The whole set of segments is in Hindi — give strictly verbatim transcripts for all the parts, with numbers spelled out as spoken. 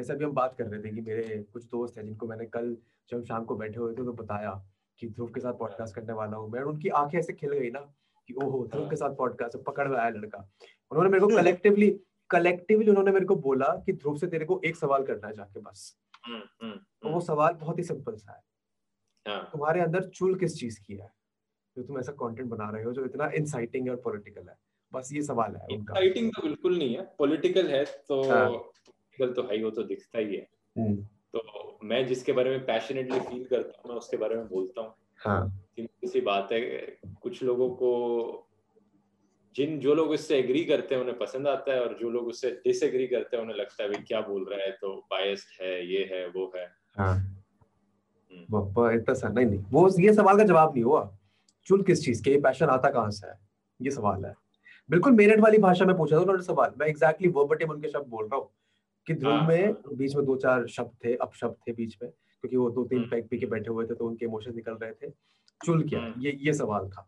जैसा भी हम बात कर रहे थे कि मेरे कुछ दोस्त हैं जिनको मैंने कल जब शाम को बैठे हुए थे तो बताया कि ध्रुव के साथ पॉडकास्ट करने वाला हूँ मैं, उनकी आंखें ऐसे खिल गई ना कि ओहो ध्रुव के साथ पॉडकास्ट पकड़ में आया लड़का। उन्होंने मेरे को कलेक्टिवली कलेक्टिवली उन्होंने मेरे को बोला कि ध्रुव से तेरे को एक सवाल करना है जाके बस, तो वो सवाल बहुत ही सिंपल सा है, तुम्हारे अंदर चुल किस चीज की है जो तुम ऐसा कंटेंट बना रहे हो जो इतना इंसाइटिंग और पॉलिटिकल है? बस ये सवाल है उनका। इंसाइटिंग तो बिल्कुल नहीं है, पॉलिटिकल है तो पॉलिटिकल तो हाई वो तो दिखता ही है। तो मैं जिसके बारे में पैशनेटली फील करता हूँ मैं उसके बारे में बोलता हूँ। सिंपल सी बात है, कुछ लोगों को जिन जो लोग इससे एग्री करते हैं उन्हें पसंद आता है और जो लोग उससे डिसएग्री करते हैं उन्हें लगता है भाई क्या बोल रहा है, तो बायस्ड है, ये है, वो है। हाँ। बापा इतना सा नहीं नहीं वो ये सवाल का जवाब नहीं हुआ, चुल किस चीज के, ये पैशन आता कहाँ से है, ये सवाल है। बिल्कुल मेरठ वाली भाषा में पूछा था उन्होंने सवाल, मैं एग्जैक्टली वर्बटिम उनके शब्द बोल रहा हूँ कि ध्रुव में बीच में दो चार शब्द थे, अपशब्द थे बीच में क्योंकि वो दो तीन पैक पी के बैठे हुए थे तो उनके इमोशन निकल रहे थे। चुल क्या, ये ये सवाल था।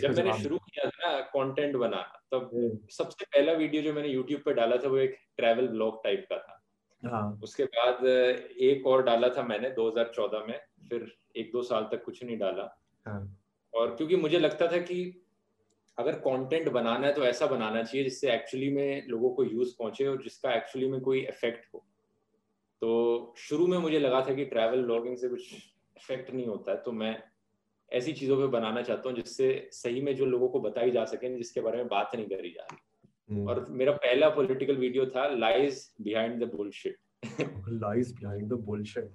जब मैंने शुरू किया था ना कंटेंट बनाना, तब सबसे पहला वीडियो जो मैंने YouTube पे डाला था वो एक ट्रैवल ब्लॉग टाइप का था। उसके बाद एक और डाला था मैंने दो हज़ार चौदह में, फिर एक दो साल तक कुछ नहीं डाला। और क्योंकि मुझे लगता था कि अगर कंटेंट बनाना है तो ऐसा बनाना चाहिए जिससे एक्चुअली में लोगों को यूज पहुंचे और जिसका एक्चुअली में कोई इफेक्ट हो। तो शुरू में मुझे लगा था कि ट्रैवल ब्लॉगिंग से कुछ इफेक्ट नहीं होता है, तो मैं ऐसी चीजों पे बनाना चाहता हूँ जिससे सही में जो लोगों को बताई जा सके, जिसके बारे में बात नहीं करी जा रही। और मेरा पहला पॉलिटिकल वीडियो था lies behind the bullshit. Lies behind the bullshit.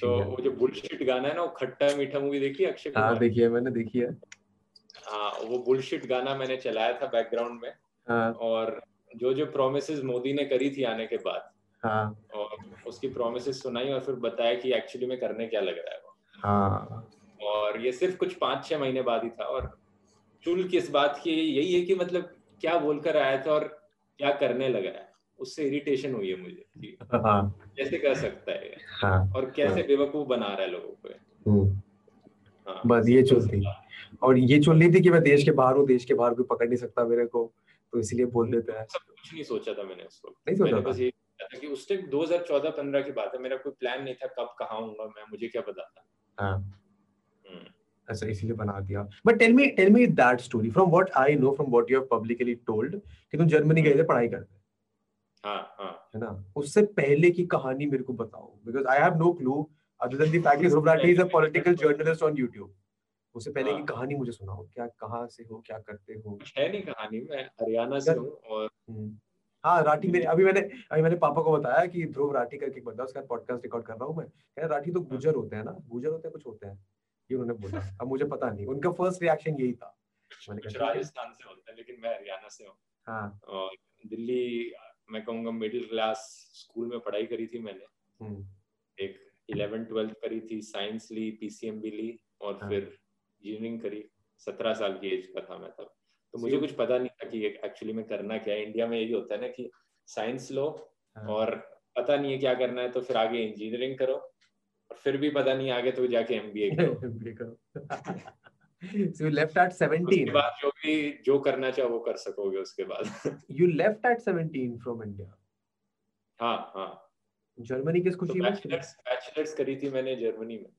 तो वो जो बुलशिट गाना है ना, वो खट्टा मीठा मूवी देखी अक्षय कुमार? हाँ देखी है, मैंने देखी है। हाँ, वो बुलशिट गाना मैंने चलाया था बैकग्राउंड में। हाँ। और जो जो प्रोमिसेस मोदी ने करी थी आने के बाद, हाँ, और उसकी प्रोमिसेस सुनाई और फिर बताया कि एक्चुअली में करने क्या लग रहा है वो। हाँ। और ये सिर्फ कुछ पाँच छः महीने बाद ही था। और चुल किस बात की यही है कि मतलब क्या बोलकर आया था और क्या करने लगा है, उससे इरिटेशन हुई है मुझे कि कैसे कर सकता है। हाँ। और कैसे बेवकूफ बना रहा है लोगों को। हाँ। बस ये चुल थी, और ये चुल नहीं थी कि मैं देश के बाहर हूँ, देश के बाहर कोई पकड़ नहीं सकता मेरे को, तो इसलिए बोल देता है। सब कुछ नहीं सोचा था मैंने उस वक्त, नहीं सोचा बस ये था कि उस टाइम दो हज़ार चौदह पंद्रह की बात है, मेरा कोई प्लान नहीं था कब कहाँ आऊंगा मैं, मुझे क्या पता था। हाँ। अच्छा, इसीलिए बना दिया। But tell me tell me that story from what I know, from what you have publicly told कि तुम जर्मनी गए थे पढ़ाई करने। हाँ हाँ, है ना? उससे पहले की कहानी मेरे को बताओ, because I have no clue other than the fact that Dhruv Rathee is a political journalist on YouTube। उससे पहले की कहानी मुझे सुनाओ, क्या कहाँ से हो, क्या करते हो? है नहीं कहानी, मैं हरियाणा से हूँ। और हाँ, राठी मेरे अभी मैंने अभी मैंने पापा को बताया कि ध्रुव राठी करके एक बंदा, उसका पॉडकास्ट रिकॉर्ड कर रहा हूँ मैं। यार राठी तो गुजर होते हैं ना, गुजर होते हैं कुछ होते हैं, ये उन्होंने बोला। अब मुझे पता नहीं, उनका फर्स्ट रिएक्शन यही था। मैंने राजस्थान से होते हैं लेकिन मैं हरियाणा से हूँ। हाँ। और दिल्ली, मैं कहूँगा मिडिल क्लास स्कूल में पढ़ाई करी थी मैंने। एक इलेवन ट्वेल्थ करी थी, साइंस ली, पीसीएमबी ली और फिर इंजीनियरिंग करी। सत्रह साल की एज का था मैं तब, तो मुझे कुछ पता नहीं था कि एक्चुअली में करना क्या है। इंडिया में यही होता है ना कि साइंस लो और पता नहीं है क्या करना है तो फिर आगे इंजीनियरिंग करो, और फिर भी पता नहीं आगे तो जाके एमबीए करो। सो यू लेफ्ट एट सत्रह, उसके बाद जो भी जो करना चाहो वो कर सकोगे उसके बाद। यू लेफ्ट एट सत्रह फ्रॉम इंडिया? हाँ हाँ, जर्मनी किस खुशी में? बैचलर्स बैचलर्स करी थी मैंने जर्मनी में।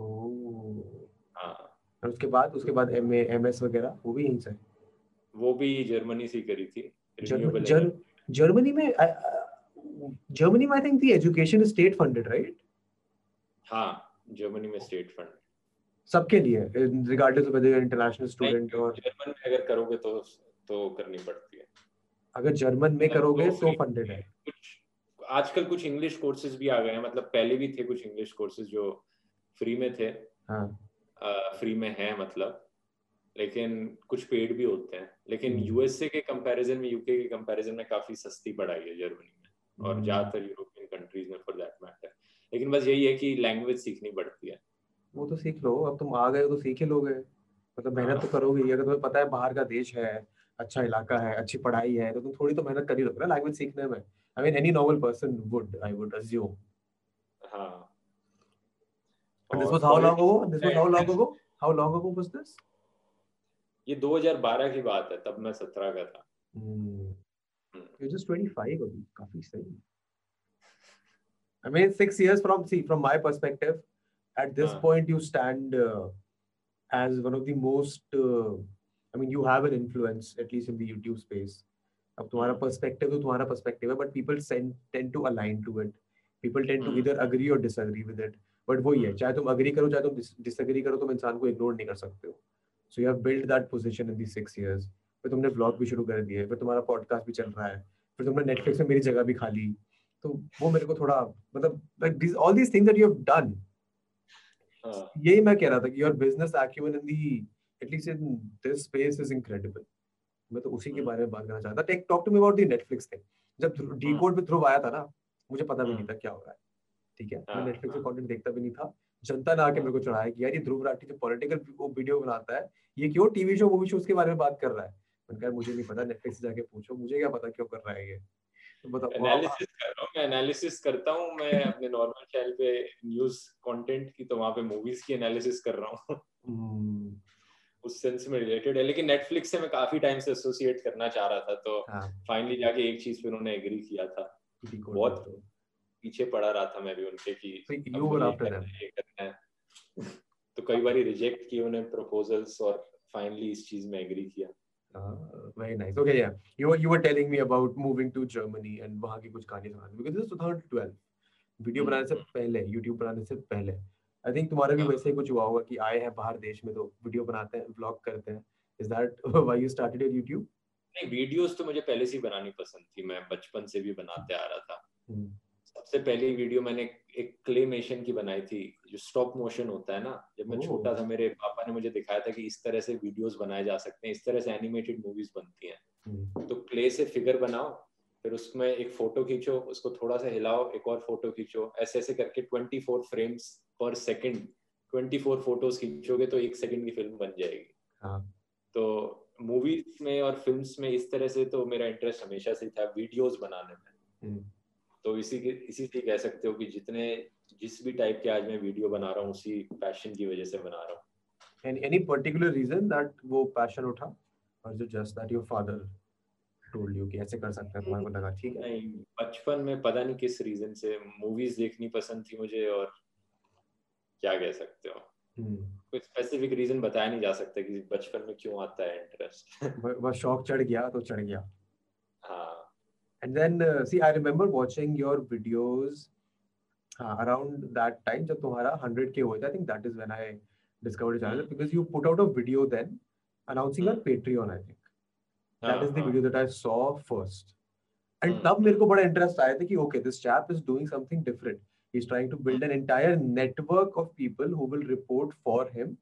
ओह हाँ। और उसके बाद उसके बाद एमए एमएस वगैरह वो भी यहीं से? वो भी जर्मनी से करी थी। जर्मनी में जर्मनी में I think the education is state funded, right? हाँ, जर्मनी में स्टेट फंड सबके लिए regardless of whether international student. और जर्मन में अगर करोगे तो तो करनी पड़ती है, अगर जर्मन में करोगे तो फंडेड है। आजकल कुछ इंग्लिश कोर्सेज भी आ गए हैं, मतलब पहले भी थे कुछ इंग्लिश कोर्सेज जो फ्री में थे। हाँ। फ्री में है मतलब, लेकिन कुछ पेड भी होते हैं। लेकिन यूएसए के कंपैरिजन में, यूके के कंपैरिजन में काफी सस्ती पढ़ाई है जर्मनी में और ज्यादातर यूरोपियन कंट्रीज में फॉर दैट मैटर। लेकिन बस यही है कि लैंग्वेज सीखनी पड़ती है। वो तो सीख लो, अब तुम आ गए हो तो सीख ही लोगे, मतलब मेहनत तो करोगे ही। अगर तुम्हें पता है बाहर का देश है, अच्छा इलाका है, अच्छी पढ़ाई है, तो तुम थोड़ी तो मेहनत कर ही लोगे ना लैंग्वेज सीखने में। I mean any normal person would, I would assume. हां, but this was how long ago, this was how long ago, how long ago was this? ये दो हज़ार बारह की बात है, तब मैं सत्रह का था। यू जस्ट ट्वेंटी फाइव, अभी काफी सही। I mean, six years from see from my perspective, at this uh, point you stand uh, as one of the most. Uh, I mean, you have an influence at least in the YouTube space. अब तुम्हारा perspective तो तुम्हारा perspective है, but people tend tend to align to it. People tend to either agree or disagree with it. But वो ही है, चाहे तुम agree करो, चाहे तुम disagree करो, तुम इंसान को ignore नहीं कर सकते हो. So you have built that position in these six years. फिर तुमने vlog भी शुरू कर दिए, फिर तुम्हारा podcast भी चल रहा है, फिर तुमने Netflix में मेरी जगह भी खा ली. तो वो मेरे को थोड़ा मतलब like these all these things that you have done. यही मैं कह रहा था कि your business acumen in the at least in this space is incredible. मैं तो उसी के बारे में बात करना चाहता था. Talk to me about the Netflix thing. जब decode में Dhruv आया था ना, मुझे पता भी नहीं था क्या हो रहा है. ठीक है, मैं नेटफ्लिक्स पे कंटेंट देखता भी नहीं था. जनता ने आके मेरे को चढ़ाया कि यार ये ध्रुव राठी जो पॉलिटिकल वीडियो बनाता है, ये क्यों टीवी शो मूवी शो के बारे में बात कर रहा है. मैंने कहा मुझे नहीं पता, नेटफ्लिक्स से जाके पूछो, मुझे क्या पता क्यों कर रहा है ये. तो बताओ, एनालिसिस कर रहा हूं मैं, एनालिसिस करता हूं मैं अपने नॉर्मल चैनल पे न्यूज़ कंटेंट की, तो वहां पे मूवीज की एनालिसिस कर रहा हूं. उस सेंस में रिलेटेड है, लेकिन नेटफ्लिक्स से मैं काफी टाइम से एसोसिएट करना चाह रहा था, तो फाइनली जाके एक चीज पे उन्होंने एग्री किया था. बहुत पीछे पड़ा रहा था मैं भी उनके कि करना है, तो कई बार रिजेक्ट किए उन्हें प्रपोजल्स और फाइनली इस चीज में एग्री किया. Very nice. Okay, yeah. You were you were telling me about moving to Germany and वहाँ की कुछ कहानी सुनानी, because this is twenty twelve. Video बनाने से पहले, YouTube बनाने से पहले, I think तुम्हारा भी वैसे ही कुछ हुआ होगा कि आए हैं बाहर देश में तो वीडियो बनाते हैं, ब्लॉग करते हैं. Is that why you started your YouTube? नहीं, वीडियोस तो मुझे पहले से बनानी पसंद थी, मैं बचपन से भी बनाते आ रहा था. hmm. सबसे पहली वीडियो मैंने एक क्लेमेशन की बनाई थी, जो स्टॉप मोशन होता है ना. जब मैं oh. छोटा था, मेरे पापा ने मुझे दिखाया था कि इस तरह से वीडियोस बनाए जा सकते हैं, इस तरह से एनिमेटेड मूवीज बनती हैं. hmm. तो क्ले से फिगर बनाओ, फिर उसमें एक फोटो खींचो, उसको थोड़ा सा हिलाओ, एक और फोटो खींचो, ऐसे ऐसे करके twenty four frames per second twenty four photos खींचोगे तो एक सेकेंड की फिल्म बन जाएगी. ah. तो मूवीज में और फिल्म्स में इस तरह से तो मेरा इंटरेस्ट हमेशा से था वीडियोस बनाने में. hmm. तो इसी के इसी से कह सकते हो कि जितने जिस भी टाइप के आज मैं वीडियो बना रहा हूँ, उसी पैशन की वजह से बना रहा हूँ. And any particular reason that वो पैशन उठा, और जो just that your father told you कि ऐसे कर सकते हैं, तुम्हारे को लगा ठीक है. नहीं, बचपन में पता नहीं किस रीजन से मूवीज देखनी पसंद थी मुझे, और क्या कह सकते हो. Hmm. कोई स्पेसिफिक रीजन बताया नहीं जा सकता कि बचपन में क्यों आता है इंटरेस्ट. बस शौक चढ़ गया तो चढ़ गया. हां, and then see I remember watching your videos around that time जब तुम्हारा one hundred K हुआ था. I think that is when I discovered channel, because you put out a video then announcing on Patreon. I think that is the video that I saw first, and तब मेरे को बड़ा इंटरेस्ट आया था कि okay, this chap is doing something different. He's trying to build an entire network of people who will report for him,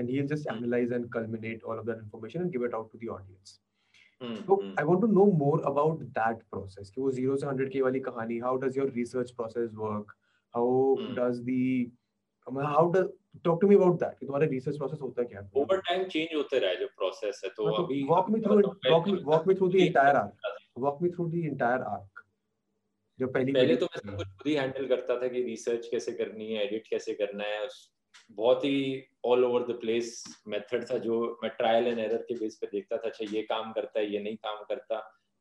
and he'll just analyze and culminate all of that information and give it out to the audience. Mm-hmm. So I want to know more about that process. कि वो zero से hundred K वाली कहानी, how does your research process work? How mm-hmm. does the how does talk to me about that? कि तुम्हारा research process होता क्या है? Over time change होता रहा है जो process है. तो अभी walk me through walk me walk me through the entire arc. Walk me through the entire arc. जो पहली पहले तो मैं सब कुछ खुद ही हैंडल करता था कि रिसर्च कैसे करनी है, एडिट कैसे करना है. बहुत ही all over the place method था जो मैं ट्रायल एंड एरर के बेस पे देखता था. अच्छा, ये काम करता है, ये नहीं काम करता,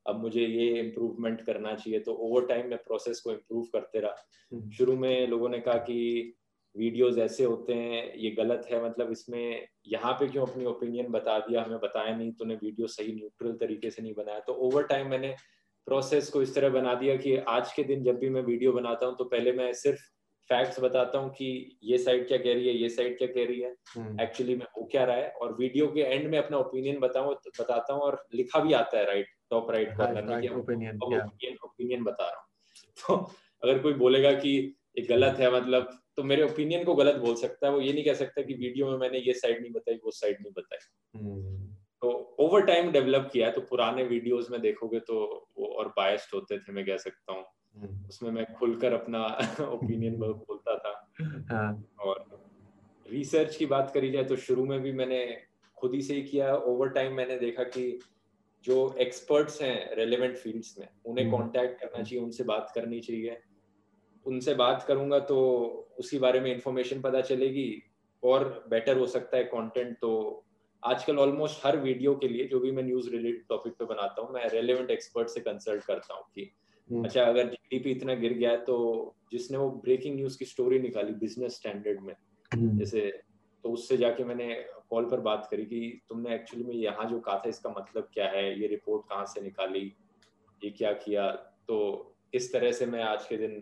अब मुझे ये इम्प्रूवमेंट करना चाहिए. तो ओवर टाइम मैं प्रोसेस को इम्प्रूव करते रहा. शुरू में लोगों ने कहा कि वीडियोज ऐसे होते हैं, ये गलत है, मतलब इसमें यहाँ पे क्यों अपनी ओपिनियन बता दिया, हमें बताया नहीं, तूने वीडियो सही न्यूट्रल तरीके से नहीं बनाया. तो ओवर टाइम मैंने प्रोसेस को इस तरह बना दिया कि आज के दिन जब भी मैं वीडियो बनाता हूँ तो पहले मैं सिर्फ फैक्ट्स बताता हूँ कि ये साइड क्या कह रही है, ये साइड क्या कह रही है, एक्चुअली में हो क्या रहा है, और वीडियो के एंड में अपना ओपिनियन बताऊँ बताता हूँ और लिखा भी आता है right top right corner opinion opinion बता रहा हूँ. तो अगर कोई बोलेगा कि ये गलत है मतलब, तो मेरे ओपिनियन को गलत बोल सकता है, वो ये नहीं कह सकता कि वीडियो में मैंने ये साइड नहीं बताई, वो साइड नहीं बताई. तो ओवर टाइम डेवलप किया है. तो पुराने वीडियोस में देखोगे तो वो और बायस्ड होते थे, मैं कह सकता हूँ. hmm. उसमें मैं खुलकर अपना ओपिनियन बोलता था. hmm. और रिसर्च की बात करी जाए तो शुरू में भी मैंने खुद ही से ही किया. ओवर टाइम मैंने देखा कि जो एक्सपर्ट्स हैं रेलेवेंट फील्ड्स में, उन्हें कॉन्टैक्ट hmm. करना चाहिए, उनसे बात करनी चाहिए. उनसे बात करूंगा तो उसी बारे में इंफॉर्मेशन पता चलेगी और बेटर हो सकता है कॉन्टेंट. तो आजकल ऑलमोस्ट हर वीडियो के लिए जो भी मैं न्यूज रिलेटेड टॉपिक पे बनाता हूँ, मैं रेलेवेंट एक्सपर्ट से कंसल्ट करता हूँ कि अच्छा अगर जीडीपी इतना गिर गया तो जिसने वो ब्रेकिंग न्यूज की स्टोरी निकाली बिजनेस स्टैंडर्ड में जैसे, तो उससे जाके मैंने कॉल पर बात करी कि तुमने एक्चुअली में यहाँ जो कहा था इसका मतलब क्या है, ये रिपोर्ट कहाँ से निकाली, ये क्या किया। तो इस तरह से मैं आज के दिन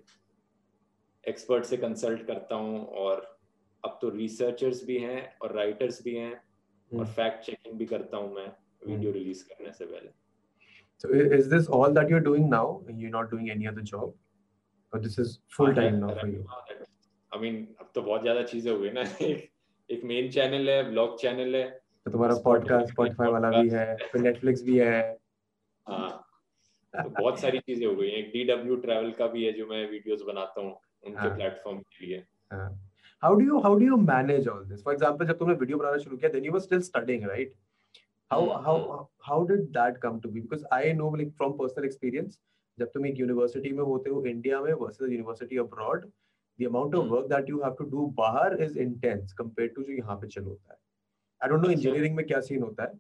एक्सपर्ट से कंसल्ट करता हूँ, और अब तो रिसर्चर्स भी हैं और राइटर्स भी हैं, और फैक्ट चेकिंग भी करता हूँ मैं वीडियो रिलीज करने से पहले। So is this all that you're doing now? You're not doing any other job? Or this is full time now for you? I mean, अब तो बहुत ज़्यादा चीज़ें हो गई ना। एक मेन चैनल है, ब्लॉग चैनल है। तो तुम्हारा पॉडकास्ट, Spotify वाला भी है, फिर Netflix भी है। हाँ, तो बहुत सारी चीज़ें हो गई हैं। एक D W Travel का भी है जो मैं वीडियोस बनाता हूँ उनके प्लेटफॉर्म के लिए। How do you how do you manage all this? For example, जब तुमने वीडियो बनाना शुरू किया, then you were still studying, right? How how how did that come to be? Because I know like from personal experience, जब तुम एक यूनिवर्सिटी में होते हो इंडिया में versus university abroad, the amount of work that you have to do बाहर is intense compared to जो यहाँ पे चल होता है। I don't know engineering में क्या सीन होता है,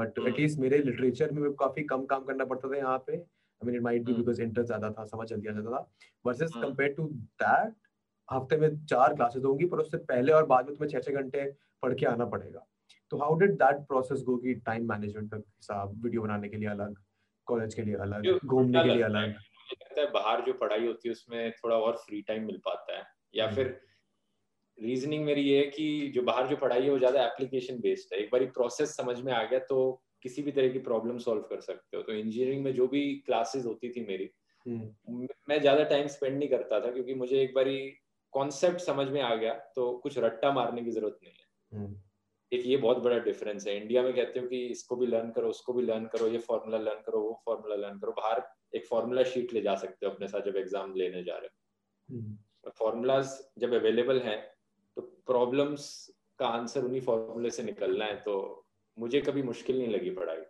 but at least मेरे literature में काफी कम काम करना पड़ता था यहाँ पे। I mean it might be because interest ज़्यादा था, समझ जल्दी आ जाता था। Versus compared to that, हफ्ते में चार क्लासेस होंगी, पर उससे पहले और बाद में तुम्हें छः छः घंटे पढ़ के आना पड़ेगा। तो how did that process go कि time management का हिसाब, वीडियो बनाने के लिए अलग, कॉलेज के लिए अलग, घूमने के लिए अलग। मुझे लगता है बाहर जो पढ़ाई होती है उसमें थोड़ा और फ्री टाइम मिल पाता है, या फिर रीजनिंग मेरी ये है कि जो बाहर जो पढ़ाई है वो ज्यादा एप्लीकेशन बेस्ड है। एक बार प्रोसेस समझ में आ गया तो किसी भी तरह की प्रॉब्लम सॉल्व कर सकते हो। तो इंजीनियरिंग में जो भी क्लासेस होती थी मेरी, मैं ज्यादा टाइम स्पेंड नहीं करता था, क्योंकि मुझे एक बार कॉन्सेप्ट समझ में आ गया तो कुछ रट्टा मारने की जरूरत नहीं है। एक ये बहुत बड़ा डिफरेंस है। इंडिया में कहते हो कि इसको भी लर्न करो, उसको भी लर्न करो, ये फॉर्मूला लर्न करो, वो फॉर्मूला लर्न करो। बाहर एक फॉर्मूला शीट ले जा सकते हो अपने साथ जब एग्जाम लेने जा रहे हो। फॉर्मूलाज जब अवेलेबल हैं तो प्रॉब्लम्स का आंसर उन्हीं फॉर्मूले से निकलना है। तो मुझे कभी मुश्किल नहीं लगी पढ़ाई,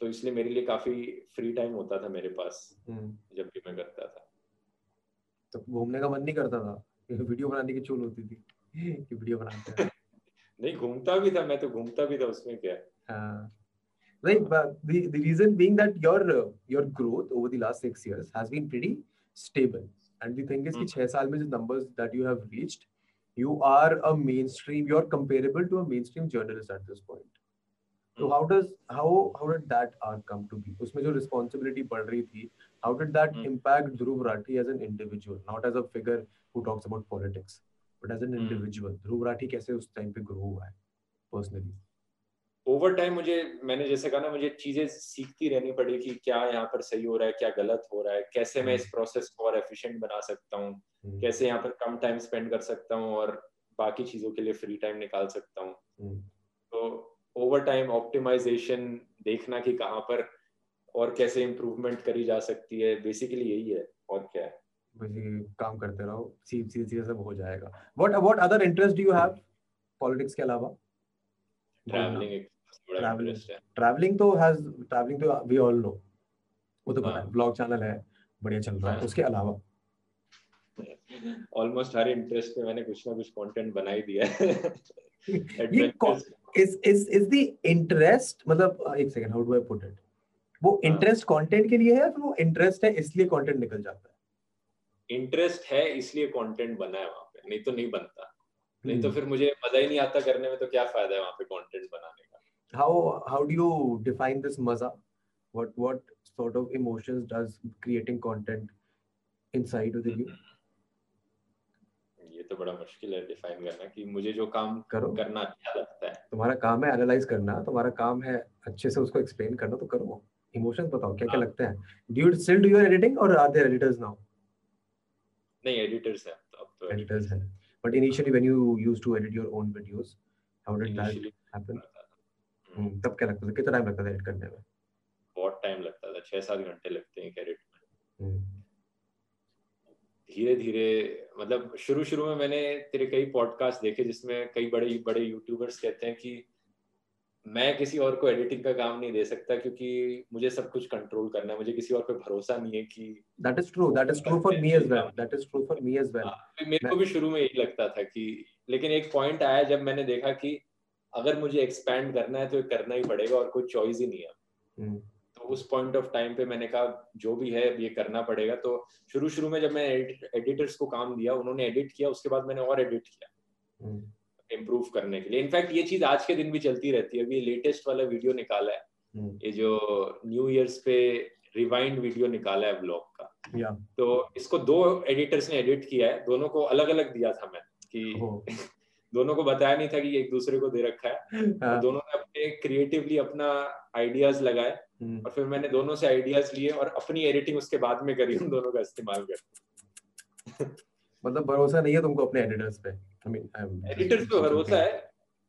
तो इसलिए मेरे लिए काफी फ्री टाइम होता था मेरे पास जब भी मैं करता था। तो घूमने का मन नहीं करता था, वीडियो बनाने की चूल होती थी कि वीडियो बनाते हैं। नहीं, घूमता भी था मैं, तो घूमता भी था, उसमें क्या है। हाँ, नहीं, but the the reason being that your your growth over the last six years has been pretty stable, and the thing is कि छह साल में जो numbers that you have reached, you are a mainstream, you are comparable to a mainstream journalist at this point. So how does how how did that arc come to be? उसमें जो responsibility बढ़ रही थी, how did that impact Dhruv Rathee as an individual, not as a figure who talks about politics? But as an individual, Dhruv Rathee कैसे उस टाइम पे ग्रो हुआ है पर्सनली? ओवर टाइम मुझे, मैंने जैसे कहा ना, मुझे चीजें सीखती रहनी पड़ी कि क्या यहाँ पर सही हो रहा है, क्या गलत हो रहा है, कैसे मैं इस प्रोसेस को और एफिशिएंट बना सकता हूँ, कैसे यहाँ पर कम टाइम स्पेंड कर सकता हूँ और बाकी चीजों के लिए फ्री टाइम निकाल सकता हूँ। तो ओवर टाइम ऑप्टिमाइजेशन देखना कि कहाँ पर और कैसे इम्प्रूवमेंट करी जा सकती है, बेसिकली यही है। और क्या है, काम करते रहो, सीधे सीधे सीधे सब हो जाएगा। What what other interest do you have? Politics के अलावा? Traveling एक बड़ा interest है। Traveling तो has traveling तो we all know, वो तो पता है। Blog channel है, बढ़िया चल रहा है। उसके अलावा? Almost हर interest में मैंने कुछ ना कुछ content बनाई दिया है। ये is is is the interest, मतलब एक second, how do I put it? वो interest content के लिए है, फिर वो interest है इसलिए content निकल जाता है। इंटरेस्ट है इसलिए कंटेंट बना है वहां पे, नहीं तो नहीं बनता। नहीं तो फिर मुझे मजा ही नहीं आता करने में, तो क्या फायदा है वहां पे कंटेंट बनाने का। How how do you define this मजा? What what sort of emotions does creating content inside with you? ये तो बड़ा मुश्किल है डिफाइन करना कि मुझे जो काम करो करना अच्छा लगता है। तुम्हारा काम है एनालाइज करना, तुम्हारा काम है अच्छे से उसको एक्सप्लेन करना, तो करो। इमोशंस बताओ क्या क्या लगते हैं। Do you still do your editing और आर देयर एडिटर्स नाउ? नहीं, एडिटर्स हैं अब तो। एडिटर्स हैं, but initially when you used to edit your own videos, how did that happen? तब क्या लगता था, कितना टाइम लगता था एडिट करने में? बहुत टाइम लगता था, छह सात घंटे लगते हैं एडिट में। धीरे धीरे, मतलब शुरू शुरू में मैंने तेरे कई पॉडकास्ट देखे जिसमें कई बड़े बड़े यूट्यूबर्स कहते हैं कि मैं किसी और को एडिटिंग का काम नहीं दे सकता क्योंकि मुझे सब कुछ कंट्रोल करना है, मुझे किसी और पे भरोसा नहीं है। कि that is true, that is true for me as well, that is true for me as well. मेरे को भी शुरू में यही लगता था कि, लेकिन एक पॉइंट आया जब मैंने देखा कि अगर मुझे एक्सपैंड करना है तो करना ही पड़ेगा और कोई चॉइस ही नहीं है। तो उस पॉइंट ऑफ टाइम पे मैंने कहा जो भी है ये करना पड़ेगा। तो शुरू शुरू में जब मैं एडिटर्स को काम दिया, उन्होंने एडिट किया, उसके बाद मैंने और एडिट किया इम्प्रूव करने के लिए। इनफैक्ट ये चीज आज के दिन भी चलती रहती है। अभी लेटेस्ट वाला वीडियो निकाला है, ये जो न्यू ईयर्स पे रिवाइंड वीडियो निकाला है ब्लॉग का, yeah. तो इसको दो एडिटर्स ने एडिट किया है, दोनों को अलग अलग दिया था मैंने कि oh. दोनों को बताया नहीं था कि एक दूसरे को दे रखा है। yeah. दोनों ने अपने क्रिएटिवली अपना आइडियाज लगाए hmm. और फिर मैंने दोनों से आइडियाज लिए और अपनी एडिटिंग उसके बाद में करी, उन दोनों का इस्तेमाल करके। मतलब भरोसा नहीं है तुमको अपने एडिटर्स पे? I mean, एडिटर्स पे भरोसा है।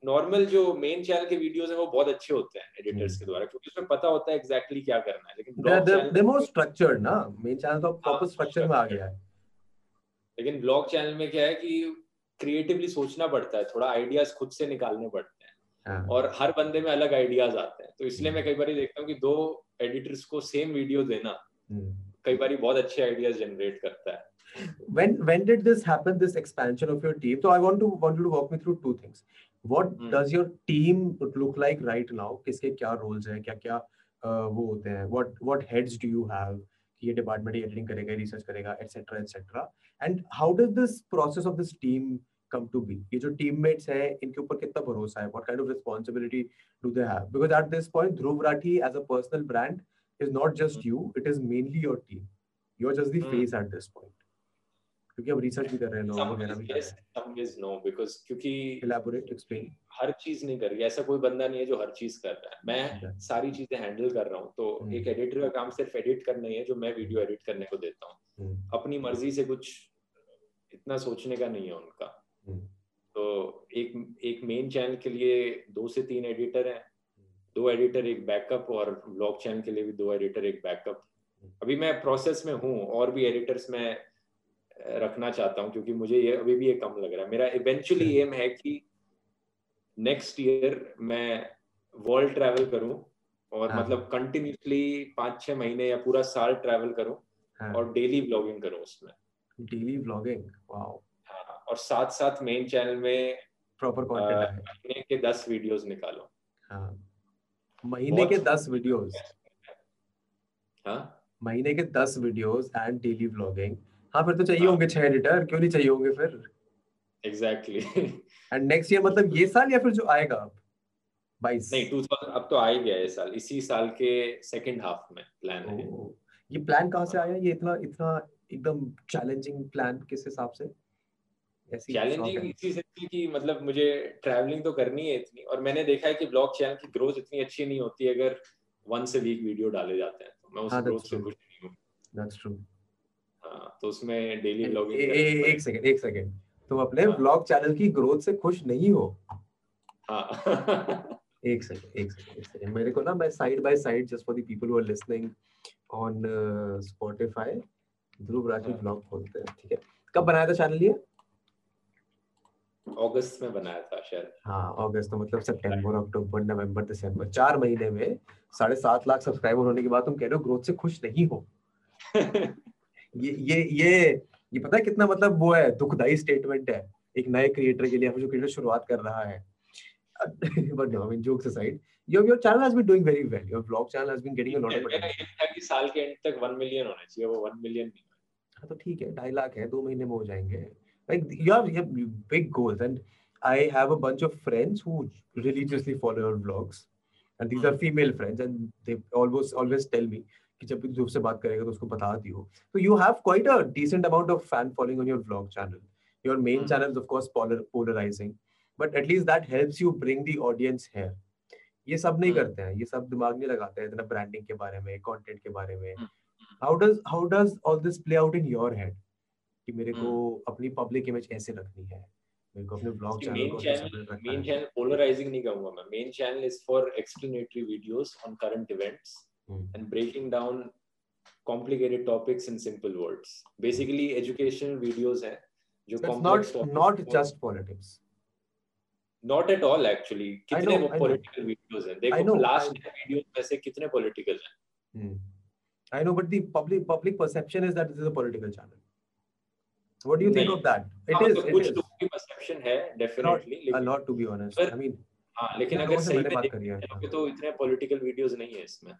नॉर्मल जो मेन चैनल के वीडियोस हैं वो बहुत अच्छे होते हैं एडिटर्स के द्वारा, क्योंकि उसमें पता होता है एग्जैक्टली क्या करना है। लेकिन दे मोर स्ट्रक्चर्ड ना, मेन चैनल तो प्रॉपर स्ट्रक्चर में आ गया है। लेकिन ब्लॉग चैनल में क्या है कि क्रिएटिवली सोचना पड़ता है, थोड़ा आइडियाज खुद से निकालने पड़ते हैं और हर बंदे में अलग आइडियाज आते हैं। तो इसलिए मैं कई बार देखता हूँ कि दो एडिटर्स को सेम वीडियो देना कई बार बहुत अच्छे आइडियाज जनरेट करता है। When when did this happen, this expansion of your team? So I want to want you to walk me through two things. What hmm. does your team look like right now? किसके क्या roles हैं, क्या क्या वो होते हैं? What what heads do you have? कि ये department editing करेगा, research करेगा, et cetera et cetera. And how did this process of this team come to be? ये जो teammates हैं, इनके ऊपर कितना भरोसा है? What kind of responsibility do they have? Because at this point, Dhruv Rathee as a personal brand is not just hmm. you; it is mainly your team. You are just the hmm. face at this point. क्योंकि अब रिसर्च भी कर रहे हैं लोग वगैरह भी। Yes, some is no, because क्योंकि elaborate explain हर चीज नहीं कर रही, ऐसा कोई बंदा नहीं है जो हर चीज कर रहा है। मैं सारी चीजें हैंडल कर रहा हूँ, तो एक एडिटर का काम सिर्फ एडिट करना ही है, जो मैं वीडियो एडिट करने को देता हूँ। अपनी मर्जी से कुछ इतना सोचने का नहीं है उनका। तो एक एक मेन चैनल के लिए दो से तीन एडिटर है, दो एडिटर एक बैकअप, और ब्लॉग चैनल के लिए भी दो एडिटर एक बैकअप। अभी मैं प्रोसेस में हूँ, और भी एडिटर्स में रखना चाहता हूँ क्योंकि मुझे ये अभी भी ये कम लग रहा है। मेरा इवेंचुअली एम है कि नेक्स्ट ईयर मैं वर्ल्ड ट्रैवल करूँ, और हाँ। मतलब कंटिन्यूसली पाँच छः महीने या पूरा साल ट्रैवल करूँ, हाँ। और डेली व्लॉगिंग करूँ उसमें। Daily vlogging, wow. हाँ, और साथ साथ मेन चैनल में प्रॉपर कंटेंट, महीने के दस वीडियोस निकालो। हाँ, महीने के दस वीडियोस। हाँ, महीने के दस वीडियोस एंड डेली व्लॉगिंग। हाँ, फिर तो चाहिए हाँ। होंगे छह एडिटर, क्यों नहीं चाहिए होंगे फिर? एग्जैक्टली। एंड नेक्स्ट ईयर, मतलब ये साल या फिर जो आएगा अब बाईस? नहीं, दो हज़ार अब तो आ ही गया ये साल, इसी साल के सेकंड हाफ में प्लान है। ये प्लान कहाँ से आया? ये इतना इतना एकदम चैलेंजिंग प्लान किस हिसाब से? चैलेंजिंग इसी से कि मतलब मुझे ट्रैवलिंग तो करनी है इतनी, और मैंने देखा है कि ब्लॉग चैनल की ग्रोथ इतनी अच्छी नहीं होती अगर वंस अ वीक वीडियो डाले जाते हैं, तो मैं उस ग्रोथ से खुश नहीं हूँ। That's true. तो उसमें डेली व्लॉगिंग। एक सेकंड एक सेकंड तुम अपने व्लॉग चैनल की ग्रोथ से खुश नहीं हो? हाँ। एक सेकंड एक सेकंड मेरे को ना, मैं side by side, just for the people who are listening on Spotify, Dhruv Rathee vlog खोलते हैं, ठीक है? कब बनाया था चैनल ये? अगस्त में बनाया था शायद। हाँ, अगस्त, तो मतलब सितंबर, अक्टूबर, नवंबर, दिसंबर, चार महीने में साढ़े सात लाख सब्सक्राइबर होने के बाद तुम कह रहे हो ग्रोथ से खुश नहीं हो? ये ये ये ये पता है कितना, मतलब वो है दुखदाई स्टेटमेंट है एक नए क्रिएटर के लिए, जो क्रिएटर शुरुआत कर रहा है। But no, I mean jokes aside, your your channel has been doing very well, your blog channel has been getting a lot of potential. कि साल के एंड तक एक मिलियन होना चाहिए, वो एक मिलियन नहीं है। हां, तो ठीक है, ढाई लाख है, दो महीने में हो जाएंगे। Like you have big goals, and I have a bunch of friends who religiously follow your vlogs, and these are female friends, and they always always tell me कि जब भी ध्रुव से बात करेगा तो उसको बता दियो। तो you have quite a decent amount of fan following on your vlog channel. Your main channel is of course polarising, but at least that helps you bring the audience here. ये सब नहीं करते हैं, ये सब दिमाग नहीं लगाते हैं इतना ब्रांडिंग के बारे में, कंटेंट के बारे में। How does how does all this play out in your head कि मेरे को अपनी पब्लिक इमेज ऐसे रखनी है, मेरे को अपने व्लॉग चैनल को मेन चैनल पोलराइजिंग नहीं कहूंगा मैं। Main channel is for explanatory videos on current events and breaking down complicated topics in simple words. Basically educational videos hain jo complex topics, not just politics, not at all actually. Kitne political videos hain, dekho last videos mein se kitne political hain. I know, but the public public perception is that this is a political channel. What do you think of that? It is, kuch log ki perception hai definitely, a lot to be honest. I mean, हाँ, लेकिन अगर सही में तो इतने पॉलिटिकल वीडियोस नहीं है इसमें।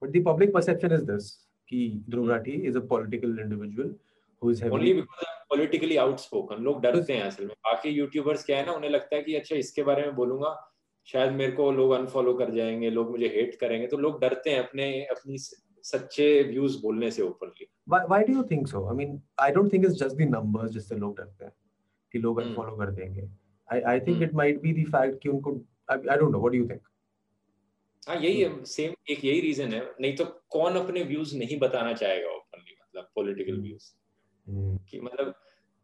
But the public perception is this, ki Dhruv Rathee is a political individual who is heavily... Only because I'm politically outspoken. लोग डरते हैं असल में. बाकी यूट्यूबर्स क्या है ना, उन्हें लगता है कि अच्छा इसके बारे में बोलूंगा शायद मेरे को लोग अनफॉलो कर जाएंगे, लोग मुझे हेट करेंगे, तो लोग डरते हैं अपने अपनी सच्चे व्यूज बोलने से openly. Why do you think so? I mean, I don't think it's just the numbers जिससे लोग डरते हैं कि लोग अनफॉलो कर देंगे. I I think it might be the fact कि उनको I I don't know. What do you think? हाँ यही है, सेम एक यही रीजन है. नहीं तो कौन अपने व्यूज नहीं बताना चाहेगा ओपनली, मतलब पॉलिटिकल व्यूज कि मतलब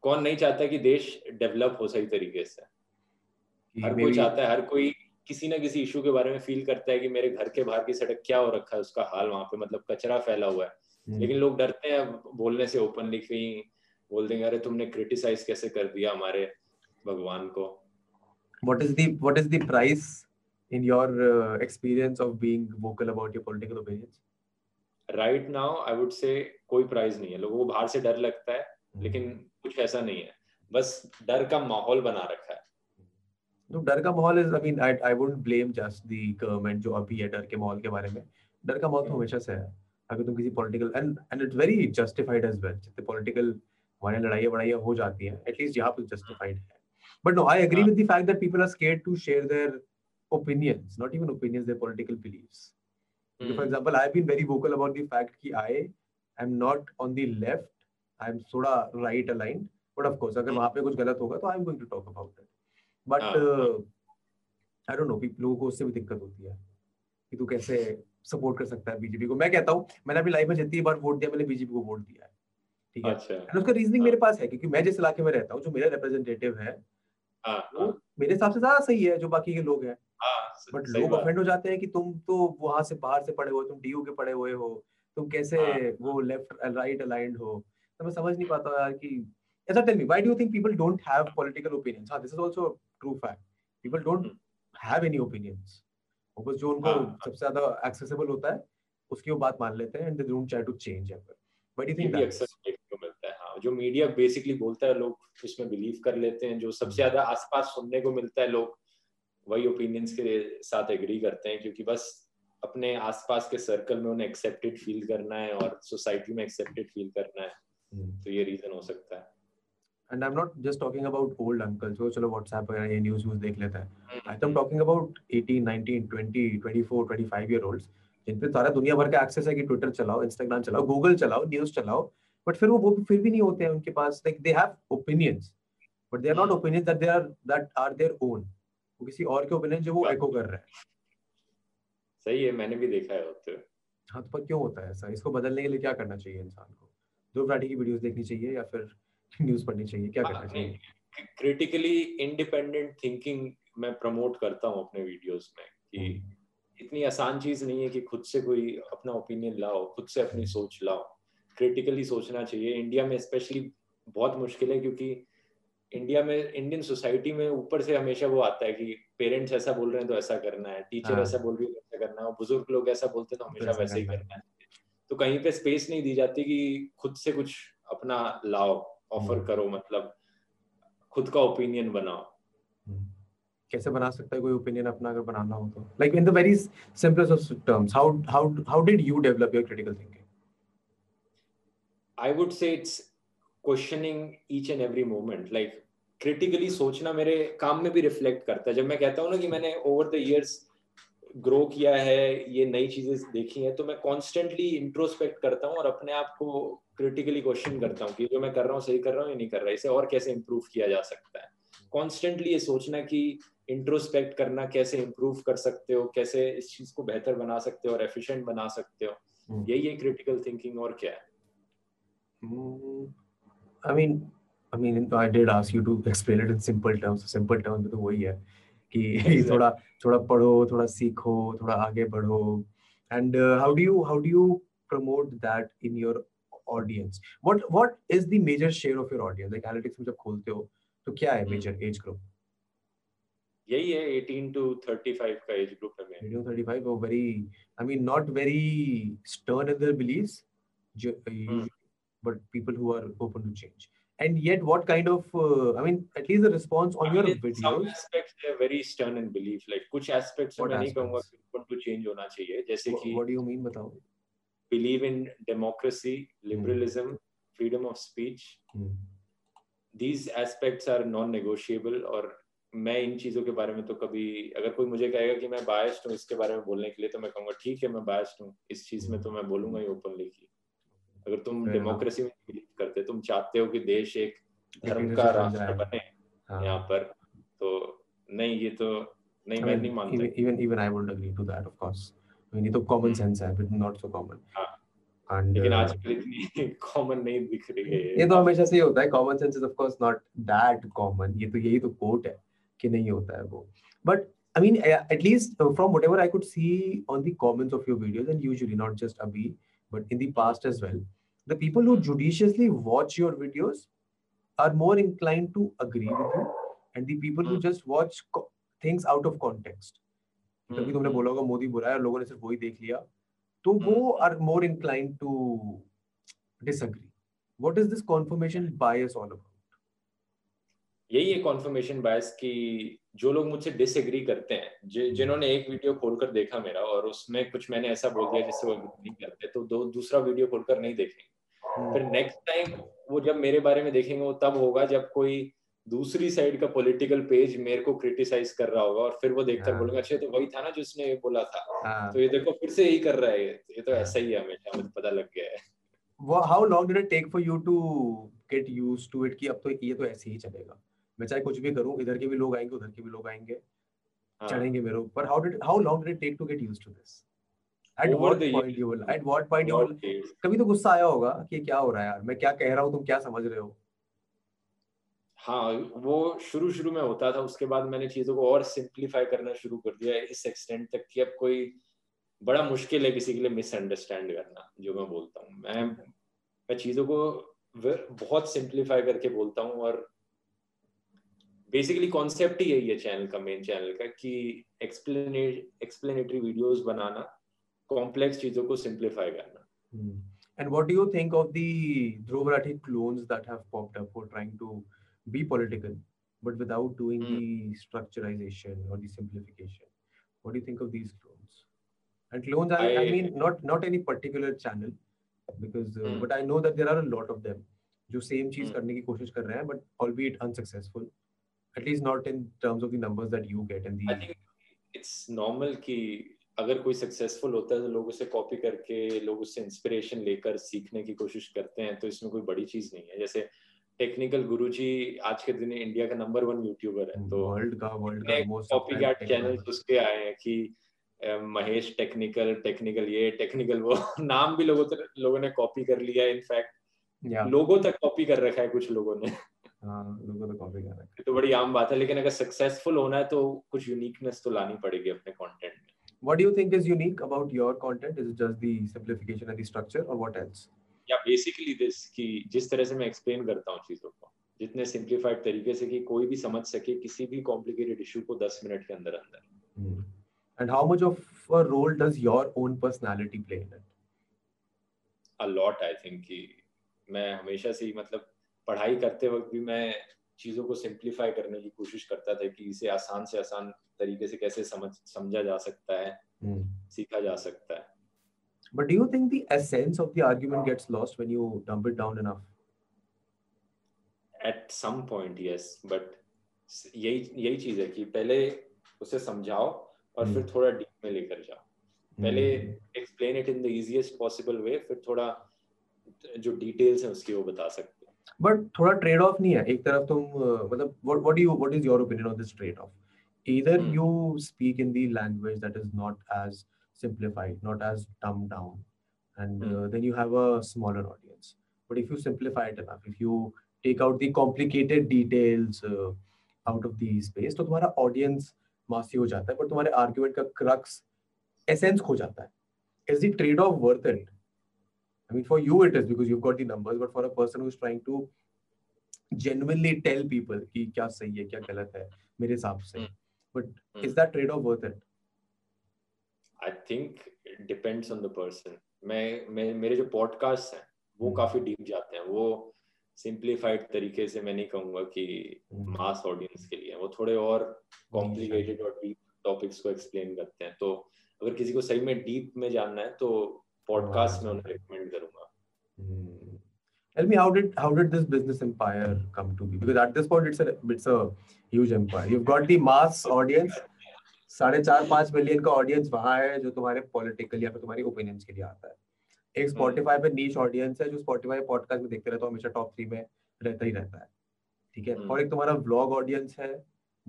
कौन नहीं चाहता कि देश डेवलप हो सही तरीके से. हर कोई चाहता है, हर कोई किसी ना किसी इशू के बारे में फील करता है कि मेरे घर के बाहर की सड़क क्या हो रखा है, उसका हाल वहां पे मतलब कचरा फैला हुआ है. लेकिन लोग डरते हैं बोलने से ओपनली, कहीं बोल देंगे अरे तुमने क्रिटिसाइज कैसे कर दिया हमारे भगवान को. What is the what is the price in your uh, experience of being vocal about your political opinions? Right now I would say कोई प्राइस नहीं है. लोगों को बाहर से डर लगता है, लेकिन कुछ ऐसा नहीं है, बस डर का माहौल बना रखा है. तो डर का माहौल is, I mean, I I wouldn't blame just the government जो अभी है डर के माहौल के बारे में. डर का माहौल तो हमेशा से है. अगर तुम किसी political and and it's very justified as well. जितने political वाले लड़ाइयाँ बड़ाइयाँ हो जाती हैं, at least यहाँ पे justified है. But no, I agree with the fact that people are scared to share their opinions, not even opinions, their political beliefs. Mm. For example, I've been very vocal about the fact that I am not on the left, I'm sort of right aligned, but of course, अगर वहाँ पे कुछ गलत होगा, तो I'm going to talk about it. But uh, I don't know, people लोगों को उससे भी दिक्कत होती है कि तू कैसे support कर सकता है बीजेपी को. मैं कहता हूँ, मैंने अपनी लाइफ में जितनी बार वोट दिया, मैंने बीजेपी को वोट दिया है, ठीक है. और उसका रीजनिंग मेरे पास है, क्योंकि मैं जिस इलाके में रहता हूँ, जो मेरा रिप्रेजेंटेटिव है, वो मेरे हिसाब से ज्यादा सही है जो बाकी के लोग हैं. बट लोग ऑफेंड हो जाते हैं कि तुम तो वहां से बाहर से पढ़े हुए, तुम डीयू के पढ़े हुए हो, तुम कैसे वो लेफ्ट राइट अलाइंड हो. तो मैं समझ नहीं पाता यार कि ऐसा. Tell me, why do you think people don't have political opinions? हां, this is also true fact. People don't have any opinions. वो जो उनको सबसे ज्यादा एक्सेसिबल होता है उसकी वो बात मान लेते हैं, and they don't try to change it. But you think accessible को मिलता है, हां, जो मीडिया बेसिकली बोलता है लोग उसमें बिलीव कर लेते हैं. जो सबसे ज्यादा आसपास सुनने को मिलता है, लोग वही ओपिनियंस के साथ एग्री करते हैं, क्योंकि बस अपने आसपास के सर्कल में उन्हें एक्सेप्टेड फील करना है और सोसाइटी में एक्सेप्टेड फील करना है. तो ये रीजन हो सकता है. And I am not just talking about old uncle जो चलो व्हाट्सएप पर ये न्यूज़ न्यूज़ देख लेता है. I am talking about eighteen nineteen twenty twenty-four twenty-five year olds जिन पे सारा दुनिया भर का एक्सेस है कि ट्विटर चलाओ, इंस्टाग्राम चलाओ, गूगल चलाओ, न्यूज़ चलाओ. बट फिर वो वो फिर भी नहीं होते हैं उनके पास. Like they have opinions but they are not opinions that they are that are their own. किसी और के ओपिनियन जो वो एको कर रहा है. सही है, मैंने भी देखा है होते हुए. हाँ, तो क्यों होता है ऐसा? इसको बदलने के लिए क्या करना चाहिए इंसान को? ध्रुव राठी की वीडियोस देखनी चाहिए या फिर न्यूज़ पढ़नी चाहिए? क्या करना चाहिए? क्रिटिकली इंडिपेंडेंट थिंकिंग मैं प्रमोट करता हूँ अपने वीडियोस में कि इतनी आसान चीज नहीं है कि खुद से कोई अपना ओपिनियन लाओ, खुद से अपनी सोच लाओ. क्रिटिकली सोचना चाहिए. इंडिया में स्पेशली बहुत मुश्किल है, क्योंकि इंडिया में, इंडियन सोसाइटी में ऊपर से हमेशा वो आता है कि पेरेंट्स ऐसा बोल रहे हैं तो ऐसा करना है, टीचर ऐसा बोल रही है तो ऐसा करना है, बुजुर्ग लोग ऐसा बोलते हैं तो हमेशा वैसे ही करना है. तो कहीं पे स्पेस नहीं दी जाती कि खुद से कुछ अपना लाओ, ऑफर करो, मतलब खुद का ओपिनियन बनाओ. कैसे बना सकता है कोई ओपिनियन अपना अगर बनाना हो तो? Like in the very simplest of terms, how how how did you develop your critical thinking? I would say it's questioning each and every moment. Like critically सोचना मेरे काम में भी रिफ्लेक्ट करता है. जब मैं कहता हूँ ना कि मैंने ओवर द इयर्स ग्रो किया है, ये नई चीजें देखी हैं, तो मैं कॉन्स्टेंटली इंट्रोस्पेक्ट करता हूँ और अपने आप को क्रिटिकली क्वेश्चन करता हूँ कि जो मैं कर रहा हूँ सही कर रहा हूँ या नहीं कर रहा है, इसे और कैसे इम्प्रूव किया जा सकता है. कॉन्स्टेंटली ये सोचना कि इंट्रोस्पेक्ट करना, कैसे इम्प्रूव कर सकते हो, कैसे इस चीज को बेहतर बना सकते हो और एफिशिएंट बना सकते हो, यही है क्रिटिकल थिंकिंग. और क्या है? I mean, I mean, I did ask you to explain it in simple terms. Simple terms में तो वही है कि थोड़ा थोड़ा पढ़ो, थोड़ा सीखो, थोड़ा आगे बढ़ो. And uh, how do you how do you promote that in your audience? What what is the major share of your audience? Like analytics में जब खोलते हो तो क्या है major age group? यही है eighteen to thirty-five का age group है मेरा. eighteen to thirty-five वो very, I mean, not very stern in their beliefs. जो but people who are open to change. And yet, what kind of, uh, I mean, at least the response on I your mean, videos. Some aspects they are very stern and belief. Like, कुछ aspects में नहीं कहूँगा कि उनको change होना चाहिए. जैसे कि. What do you mean? बताओ. Believe in democracy, liberalism, hmm. freedom of speech. Hmm. These aspects are non-negotiable. और मैं इन चीजों के बारे में तो कभी अगर कोई मुझे कहेगा कि मैं biased हूँ इसके बारे में बोलने के लिए तो मैं कहूँगा ठीक है मैं biased हूँ इस चीज में तो मैं बोलूँगा ही openly की अगर तुम डेमोक्रेसी में बिलीव करते तुम चाहते हो कि देश एक धर्म का राष्ट्र बने यहाँ पर तो नहीं ये तो नहीं मैं नहीं मानता even even I would agree to that of course ये तो कॉमन सेंस है बट नॉट सो कॉमन लेकिन आजकल इतनी कॉमन नहीं दिख रही है ये तो हमेशा से ही होता है common sense is of course not that common ये तो यही तो कोट है कि नहीं होता है वो but I mean at least from whatever I could see on the comments of your videos and usually not just अभी but in the past as well, the people who judiciously watch your videos are more inclined to agree with you, and the people who just watch co- things out of context. तभी तुमने बोला होगा मोदी बुरा है और लोगों ने सिर्फ वही देख लिया, तो वो are more inclined to disagree. What is this confirmation bias all about? यही है confirmation bias कि जो लोग मुझसे disagree करते हैं जिन्होंने एक वीडियो खोलकर देखा मेरा और उसमें कुछ मैंने ऐसा बोल दिया जिससे वो नहीं करते तो दो दूसरा वीडियो खोलकर नहीं देखेंगे फिर नेक्स्ट टाइम वो जब मेरे बारे में देखेंगे वो तब होगा जब कोई दूसरी साइड का पॉलिटिकल पेज मेरे को क्रिटिसाइज कर रहा होगा और फिर वो देखकर बोलेंगे अच्छा तो वही था ना जो उसने बोला था तो ये देखो फिर से यही कर रहा है ये तो ऐसा ही है हमेशा मुझे पता लग गया है how long did it take for you to get used to it कि अब तो ये तो ऐसे ही चलेगा मैं चाहे कुछ भी करूं इधर के भी लोग आएंगे उधर के भी लोग आएंगे चढ़ेंगे मेरे ऊपर how did how long did it take to get used to this at what point you will at what point you will कभी तो गुस्सा आया होगा कि क्या हो रहा है यार मैं क्या कह रहा हूं तुम क्या समझ रहे हो हाँ वो शुरू शुरू में होता था उसके बाद मैंने चीजों को और सिंपलीफाई करना शुरू कर दिया इस एक्सटेंड तक कि अब कोई बड़ा मुश्किल है किसी के लिए मिसअंडरस्टैंड करना जो मैं बोलता हूँ मैं मैं चीजों को बहुत सिंपलीफाई करके बोलता हूँ और बेसिकली कॉन्सेप्ट ही यही है चैनल का मेन चैनल का कि एक्सप्लेनेटरी वीडियोस बनाना कॉम्प्लेक्स चीजों को सिंपलीफाई करना and what do you think of the Dhruv Rathee clones that have popped up for trying to be political but without doing the स्ट्रक्चराइजेशन और the simplification what do you think of these clones and clones I mean not not any particular channel because but I know that there are a lot of them जो सेम चीज करने की कोशिश कर रहे हैं but ऑलवेट unsuccessful at least not in terms of the numbers that you get and the I think it's normal कि अगर कोई successful होता है तो लोग उसे copy करके लोग उससे inspiration लेकर सीखने की कोशिश करते हैं तो इसमें कोई बड़ी चीज नहीं है जैसे technical गुरुजी आज के दिन इंडिया का number one YouTuber है तो world का world का most copycat channels उसके आए हैं कि महेश technical technical ये technical वो नाम भी लोगों तक लोगों ने copy कर लिया in fact लोगों तक copy कर रखा है कुछ लोगों ने तो बड़ी आम बात है लेकिन अगर सक्सेसफुल होना है तो कुछ यूनिकनेस तो लानी पड़ेगी अपने कंटेंट में what do you think is unique about your content is it just the simplification and the structure और व्हाट एल्स या बेसिकली दिस कि जिस तरह से मैं एक्सप्लेन करता हूं चीजों को जितने सिंपलीफाइड तरीके से कि कोई भी समझ सके किसी भी कॉम्प्लिकेटेड इशू को दस मिनट के अंदर अंदर and how much of a role does your own personality play in it a lot I think कि मैं हमेशा से ही मतलब पढ़ाई करते वक्त भी मैं चीजों को सिंपलीफाई करने की कोशिश करता था कि इसे आसान से आसान तरीके से कैसे समझ समझा जा सकता है hmm. सीखा जा सकता है But do you think the essence of the argument gets lost when you dump it down enough? At some point, yes, but यही यही चीज है कि पहले उसे समझाओ और hmm. फिर थोड़ा डीप में लेकर जाओ hmm. पहले explain it in the easiest possible way फिर थोड़ा जो डिटेल्स हैं उसकी वो बता सकते बट थोड़ा ट्रेड ऑफ नहीं है एक तरफ तुम मतलब what what do you what is your opinion on this trade off either you speak in the language that is not as simplified not as dumb down and then you have a smaller audience but if you simplify it enough if you take out the complicated details out of the space तो तुम्हारा ऑडियंस मासी हो जाता है बट तुम्हारे आर्ग्यूमेंट का क्रक्स एसेंस खो जाता है is the trade off worth it I mean, for you it is because you've got the numbers, but for a person who's trying to genuinely tell people कि क्या सही है, क्या गलत है, मेरे हिसाब से, but mm. is that trade-off worth it? I think it depends on the person. मैं मैं मेरे जो podcasts हैं, वो काफी deep जाते हैं, वो सिंप्लीफाइड तरीके से मैं नहीं कहूँगा कि मास ऑडियंस के लिए, वो थोड़े और कॉम्प्लिकेटेड और डीप टॉपिक्स को एक्सप्लेन करते हैं। तो अगर किसी को सही में डीप में जानना है तो पॉडकास्ट में उन्हें रेकमेंड करूँगा। Tell me, how did how did this business empire come to be? Because at this point, it's a it's a huge empire. You've got the mass audience, साढ़े चार पाँच मिलियन का audience वहाँ है जो तुम्हारे political या फिर तुम्हारे opinions के लिए आता है। एक Spotify पे niche audience है जो Spotify podcast में देखते रहता है, हमेशा top three में रहता ही रहता है, ठीक है। और एक तुम्हारा vlog audience है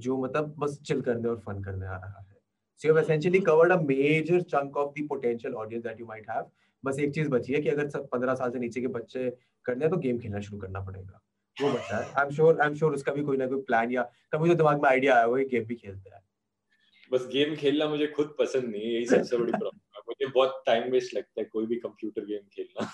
जो मतलब बस chill करने और fun करने आ रहा है। So you've essentially covered a major chunk of the potential audience that you might have. बस एक चीज बची है कि अगर सब पंद्रह साल से नीचे के बच्चे करने हैं तो गेम खेलना शुरू करना पड़ेगा, वो बचा है। I'm sure, I'm sure उसका भी कोई ना कोई प्लान या कभी जो दिमाग में आइडिया आया वो गेम भी खेलता है। बस गेम खेलना मुझे खुद पसंद नहीं है, यही सबसे बड़ी प्रॉब्लम है। मुझे बहुत टाइम वेस्ट लगता है कोई भी कंप्यूटर गेम खेलना।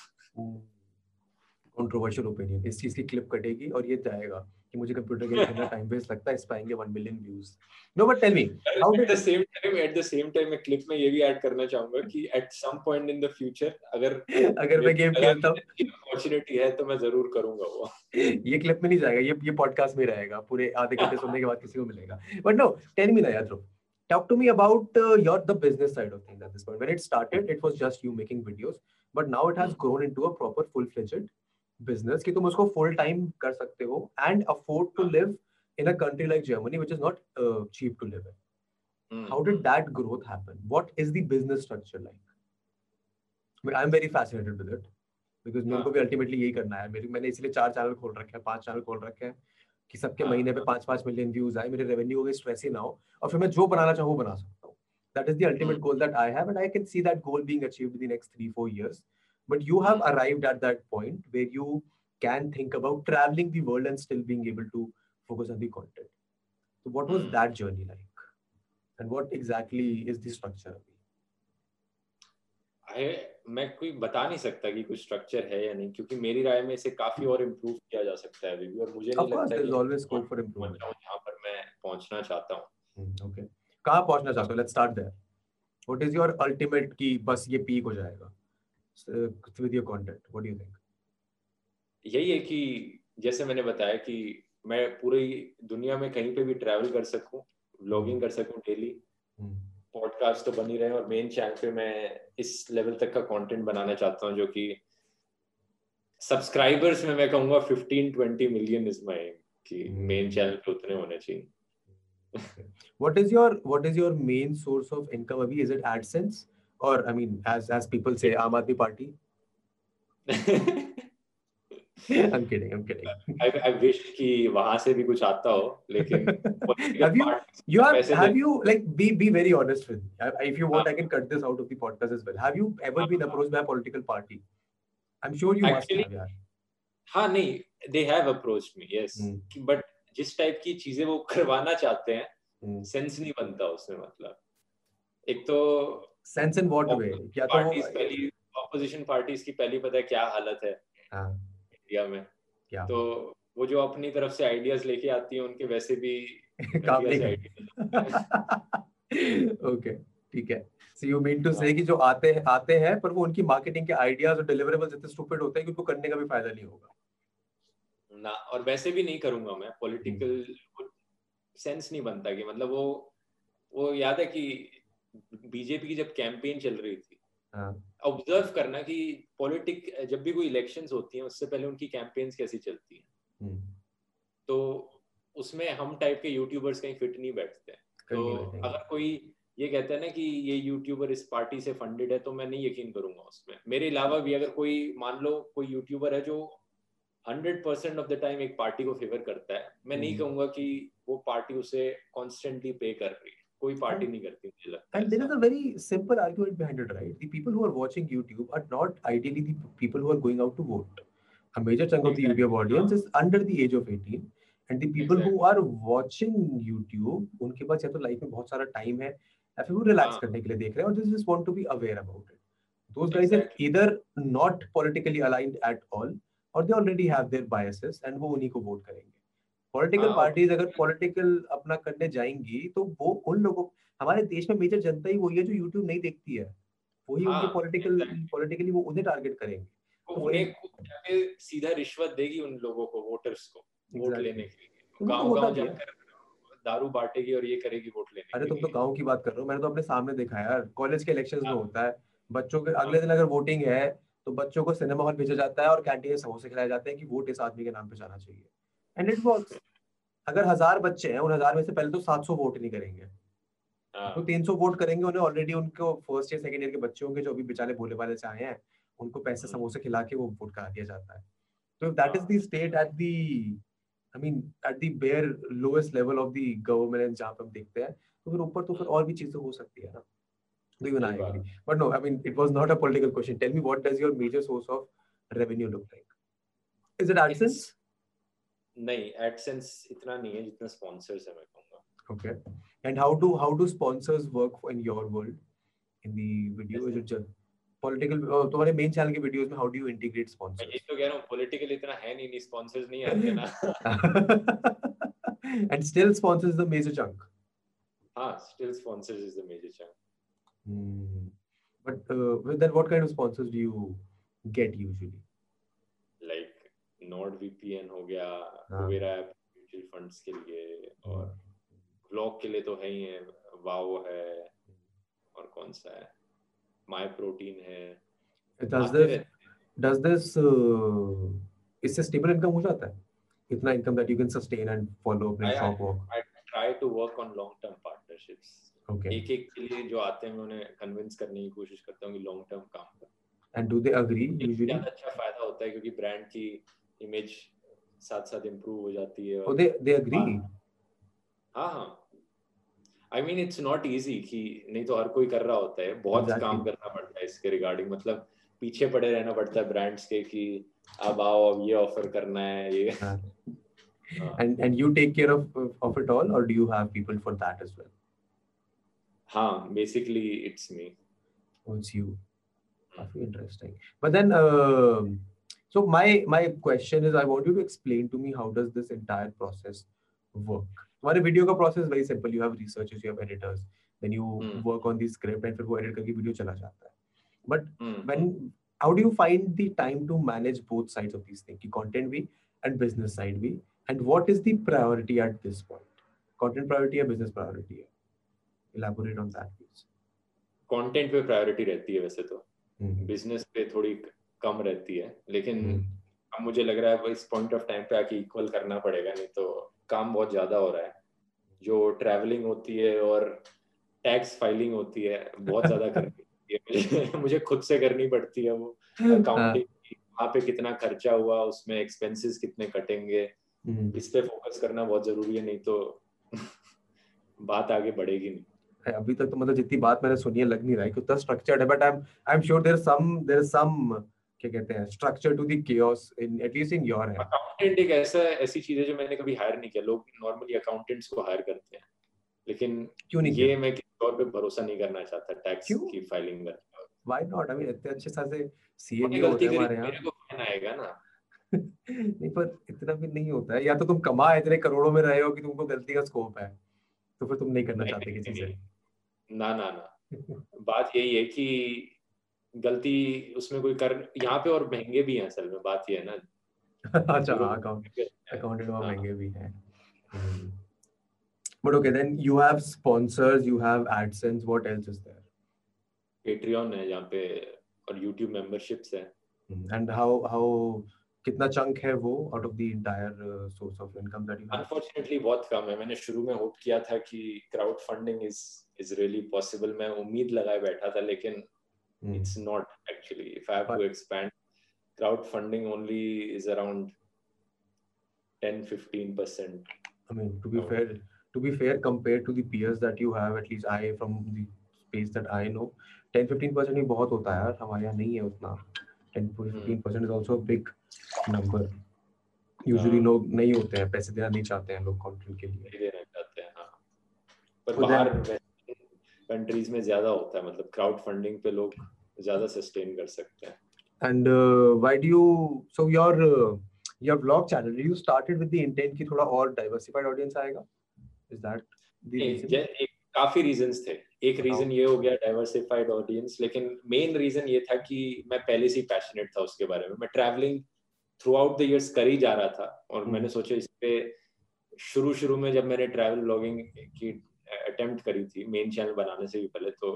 कंट्रोवर्शियल ओपिनियन, इस चीज की क्लिप कटेगी और ये जाएगा कि मुझे कंप्यूटर गेम खेलना टाइम वेस्ट लगता है, इस पाएंगे one million views. No but tell me how at the same time at the same time मैं क्लिप में ये भी ऐड करना चाहूंगा कि at some point in the future अगर अगर मैं गेम खेलता हूं, अपॉर्चुनिटी है तो मैं जरूर करूंगा वो। ये क्लिप में नहीं जाएगा, ये ये पॉडकास्ट में रहेगा, पूरे आधे घंटे सुनने के बाद किसी को मिलेगा। बट नो टेल मी ना ध्रुव, talk to me about uh, your the business side of things at this point. When it started it was just you making videos, but now it has grown into a proper full-fledged business कि तुम उसको full time कर सकते हो and afford to live in a country like Germany which is not uh, cheap to live in. Mm. How did that growth happen? What is the business structure like? But I am very fascinated with it because मेरे को भी ultimately यही करना है। मेरे मैंने इसलिए चार चैनल खोल रखे हैं, पांच चैनल खोल रखे हैं कि सबके महीने पे पांच पांच मिलियन व्यूज आए, मेरे रेवेन्यू हो गए, स्ट्रेस ही ना हो और फिर मैं जो बनाना चाहूँ वो बना सकता हूँ। That is the ultimate goal that I have and I can see that goal being achieved in the next three four years. But you have arrived at that point where you can think about traveling the world and still being able to focus on the content. So what was that journey like? And what exactly is the structure? I मैं कोई बता नहीं सकता कि कुछ structure है या नहीं, क्योंकि मेरी राय में इसे काफी और improve किया जा सकता है अभी भी और मुझे नहीं लगता कि always scope for improvement. यहाँ पर मैं पहुँचना चाहता हूँ। Okay. कहाँ पहुँचना चाहते हो? Let's start there. What is your ultimate की बस ये peak हो जाएगा? With your content, what do you think? यही है कि जैसे मैंने बताया कि मैं पूरी दुनिया में कहीं पे भी ट्रैवल कर सकूं, व्लॉगिंग कर सकूं डेली, पॉडकास्ट तो बनी रहे और मेन चैनल पे मैं इस लेवल तक का कंटेंट बनाना चाहता हूं जो कि सब्सक्राइबर्स में मैं कहूंगा fifteen twenty million is my aim कि मेन चैनल पे उतने होने चाहिए। What is your what is your main source of income अभी? Is it AdSense? Or I mean, as as people say, Aam Aadmi Party. I'm kidding. I'm kidding. I, I wish कि वहाँ से भी कुछ आता हो, लेकिन have you you are have you like be be very honest with me. If you want, I can cut this out of the podcast as well. Have you ever been approached by a political party? I'm sure you must have यार. हाँ नहीं, they have approached me, yes. But जिस type की चीजें वो करवाना चाहते हैं, sense नहीं बनता उसमें मतलब. एक तो sense in what way? क्या तो पहली opposition parties की पहली पता है क्या हालत है इंडिया में? तो वो जो अपनी तरफ से ideas लेके आती है उनके वैसे भी काम नहीं। Okay, ठीक है। So you mean to say कि जो आते हैं आते हैं पर वो उनकी marketing के ideas और deliverables इतने stupid होते हैं कि उनको करने का भी फायदा नहीं होगा। ना, और वैसे भी नहीं करूँगा मैं, political sense नहीं बनता कि मतलब वो वो याद है कि बीजेपी की जब कैंपेन चल रही थी, ऑब्जर्व करना कि पॉलिटिक जब भी कोई इलेक्शंस होती हैं उससे पहले उनकी कैंपेन्स कैसी चलती हैं, तो उसमें हम टाइप के यूट्यूबर्स कहीं फिट नहीं बैठते हैं। तो अगर कोई ये कहता है ना कि ये यूट्यूबर इस पार्टी से फंडेड है तो मैं नहीं यकीन करूंगा उसमें। मेरे अलावा भी अगर कोई मान लो कोई यूट्यूबर है जो hundred percent of the time एक पार्टी को फेवर करता है, मैं नहीं कहूंगा कि वो पार्टी उसे कॉन्स्टेंटली पे कर रही है। कोई पार्टी नहीं करती मुझे लगता है। And there is a very simple argument behind it, right? The people who are watching YouTube are not ideally the people who are going out to vote. A major chunk of the YouTube audience is under the age of eighteen, and the people who are watching YouTube उनके पास या तो लाइफ में बहुत सारा टाइम है या फिर वो रिलैक्स करने के लिए देख रहे हैं और they just want to be aware about it. Those guys are either not politically aligned at all or they already have their biases and वो उन्हीं को वोट करेंगे। पॉलिटिकल पार्टीज अगर पॉलिटिकल अपना करने जाएंगी तो वो उन लोगों, हमारे देश में मेजर जनता ही वही है जो यूट्यूब नहीं देखती है, वही उनके पॉलिटिकल पॉलिटिकली वो उन्हें टारगेट करेंगे। तो उन्हें खुद जाके सीधा रिश्वत देगी उन लोगों को, वोटर्स को, वोट लेने के लिए गाँव गाँव जाकर दारू बांटेगी और ये करेगी वोट लेने। अरे तुम तो गाँव की बात कर रहे हो, मैंने तो अपने सामने देखा यार, कॉलेज के इलेक्शंस में होता है, बच्चों के अगले दिन अगर वोटिंग है तो बच्चों को सिनेमा हॉल भेजा जाता है और कैंटीन में समोसे खिलाए जाते हैं कि वोट इस आदमी के नाम पे जाना चाहिए। And it works. अगर हजार बच्चे हैं, उन हजार में से पहले तो सात सौ वोट नहीं करेंगे, तो तीन सौ वोट करेंगे। उन्हें ऑलरेडी उनको फर्स्ट ईयर सेकेंड ईयर के बच्चे होंगे जो अभी बेचारे भोले भाले से आए हैं, उनको पैसे समोसे खिला के वो वोट करा दिया जाता है। तो that is the state at the I mean at the bare lowest level of the governance जहाँ पे हम देखते हैं, तो फिर ऊपर तो फिर और भी चीजें हो सकती है ना। Do you not agree? But no, I mean, it was not a political question. Tell me, what does your major source of revenue look like? Is it AdSense? No, AdSense इतना नहीं है जितना sponsors है मैं कहूँगा. Okay. And how do how do sponsors work in your world? In the videos, yes. जो political तुम्हारे main channel के videos में how do you integrate sponsors? ये तो कह रहा हूँ political इतना है नहीं, नहीं sponsors नहीं आते ना. And still sponsors is the major chunk. हाँ, still sponsors is the major chunk. Hmm. But uh, then, what kind of sponsors do you get usually? Like NordVPN हो गया, Kuvera app mutual funds के लिए, और vlog के लिए तो है ही है, Wow है, और कौन सा है? My Protein है. Does this does this uh, इससे stable income हो जाता है? इतना income that you can sustain and follow अपने shop work. I try to work on long term partnerships. Okay. एक एक के लिए जो आते हैं मैं उन्हें कन्विंस करने की कोशिश करता हूँ कि लॉन्ग टर्म काम कर। And do they agree? Usually अच्छा फायदा होता है क्योंकि ब्रांड की इमेज साथ साथ इंप्रूव हो जाती है। और दे दे एग्री? हाँ हाँ। I mean it's not easy कि नहीं तो हर कोई कर रहा होता है, बहुत exactly. काम करना पड़ता है इसके रिगार्डिंग, मतलब पीछे पड़े रहना पड़ता है ब्रांड्स के कि अब आओ अब ये ऑफर करना है ये। And and you take care of of it all और do you have people for that as well? हाँ, basically it's me. Oh, it's you. Very interesting. But then, uh, so my my question is, I want you to explain to me how does this entire process work? तुम्हारे video का process very simple. You have researchers, you have editors, then you hmm. work on the script, and फिर वो edit करके video चला जाता है. But hmm. when, how do you find the time to manage both sides of these things? कि content भी and business side भी, and what is the priority at this point? Content priority है, business priority है? Elaborate on that please. Content पे प्रायोरिटी रहती है वैसे तो, बिजनेस पे थोड़ी कम रहती है, लेकिन अब मुझे लग रहा है इस पॉइंट ऑफ टाइम पे आके इक्वल करना पड़ेगा, नहीं तो काम बहुत ज्यादा हो रहा है। जो ट्रैवलिंग होती है और टैक्स फाइलिंग होती है बहुत ज्यादा करनी पड़ती है, मुझे खुद से करनी पड़ती है वो अकाउंटिंग, वहाँ पे कितना खर्चा हुआ, उसमें एक्सपेंसेस कितने कटेंगे, इस पे फोकस करना बहुत जरूरी है, नहीं तो बात आगे बढ़ेगी नहीं। अभी तक तो मतलब जितनी बात मैंने सुनी है लग नहीं रहा है कि उतना स्ट्रक्चर्ड है, but I am I am sure there is some there is some क्या कहते हैं structure to the chaos in at least in your है। अकाउंटेंट एक ऐसा ऐसी चीज है जो मैंने कभी हायर नहीं किया, लोग नॉर्मली अकाउंटेंट्स को हायर करते हैं, लेकिन क्यों नहीं? ये मैं किसी और पे भरोसा नहीं करना चाहता टैक्स की फाइलिंग में। Why not? आई मीन इतने अच्छे खासे सीए होते हैं हमारे यहां, मेरे को फाइन आएगा ना। नहीं, पर इतना भी नहीं होता है, या तो तुम कमा इतने करोड़ों में रहे हो कि तुमको गलती का स्कोप है, तो फिर तुम नहीं करना चाहते किसी से। ना ना ना बात यही है कि गलती उसमें कोई कर, यहाँ पे और महंगे भी हैं असल में, बात ये है ना। अच्छा हाँ, अकाउंटेंट वहाँ महंगे भी हैं। But okay, then you have sponsors, you have AdSense, what else is there? Patreon है यहाँ पे और YouTube memberships है। And how how कितना चंक है वो out of the entire source of income that you have? Unfortunately बहुत कम है। मैंने शुरू में होप किया था कि crowd funding is is really possible, मैं उम्मीद लगाए बैठा था, लेकिन hmm. it's not actually. If I have But, to expand, crowd funding only is around ten to fifteen percent. I mean, to be fair, to be fair compared to the peers that you have, at least I from the space that I know, ten to fifteen percent ही बहुत होता है यार, हमारे यहाँ नहीं है उतना। ten to fifteen percent is also a big number. Usually लोग yeah. नहीं होते हैं, पैसे देना नहीं चाहते हैं लोग कंटेंट के लिए। नहीं देना चाहते हैं, हाँ। पर so बाहर कंट्रीज में ज्यादा होता है, मतलब क्राउड फंडिंग पे लोग ज्यादा सस्टेन कर सकते हैं। And why do you so your your vlog channel you started with the intent कि थोड़ा और डाइवर्सिफाइड ऑडियंस आएगा, इज दैट द रीजन? काफी रीजंस थे। एक रीजन ये हो गया डाइवर्सिफाइड ऑडियंस, लेकिन मेन रीजन ये था कि मैं पहले से ही पैशनेट था उसके बारे में। मैं travelling throughout the years कर ही जा रहा था और मैंने सोचा इस पे, शुरू शुरू में जब मैंने ट्रैवल ब्लॉगिंग की अटेम्प्ट करी थी मेन चैनल बनाने से भी पहले, तो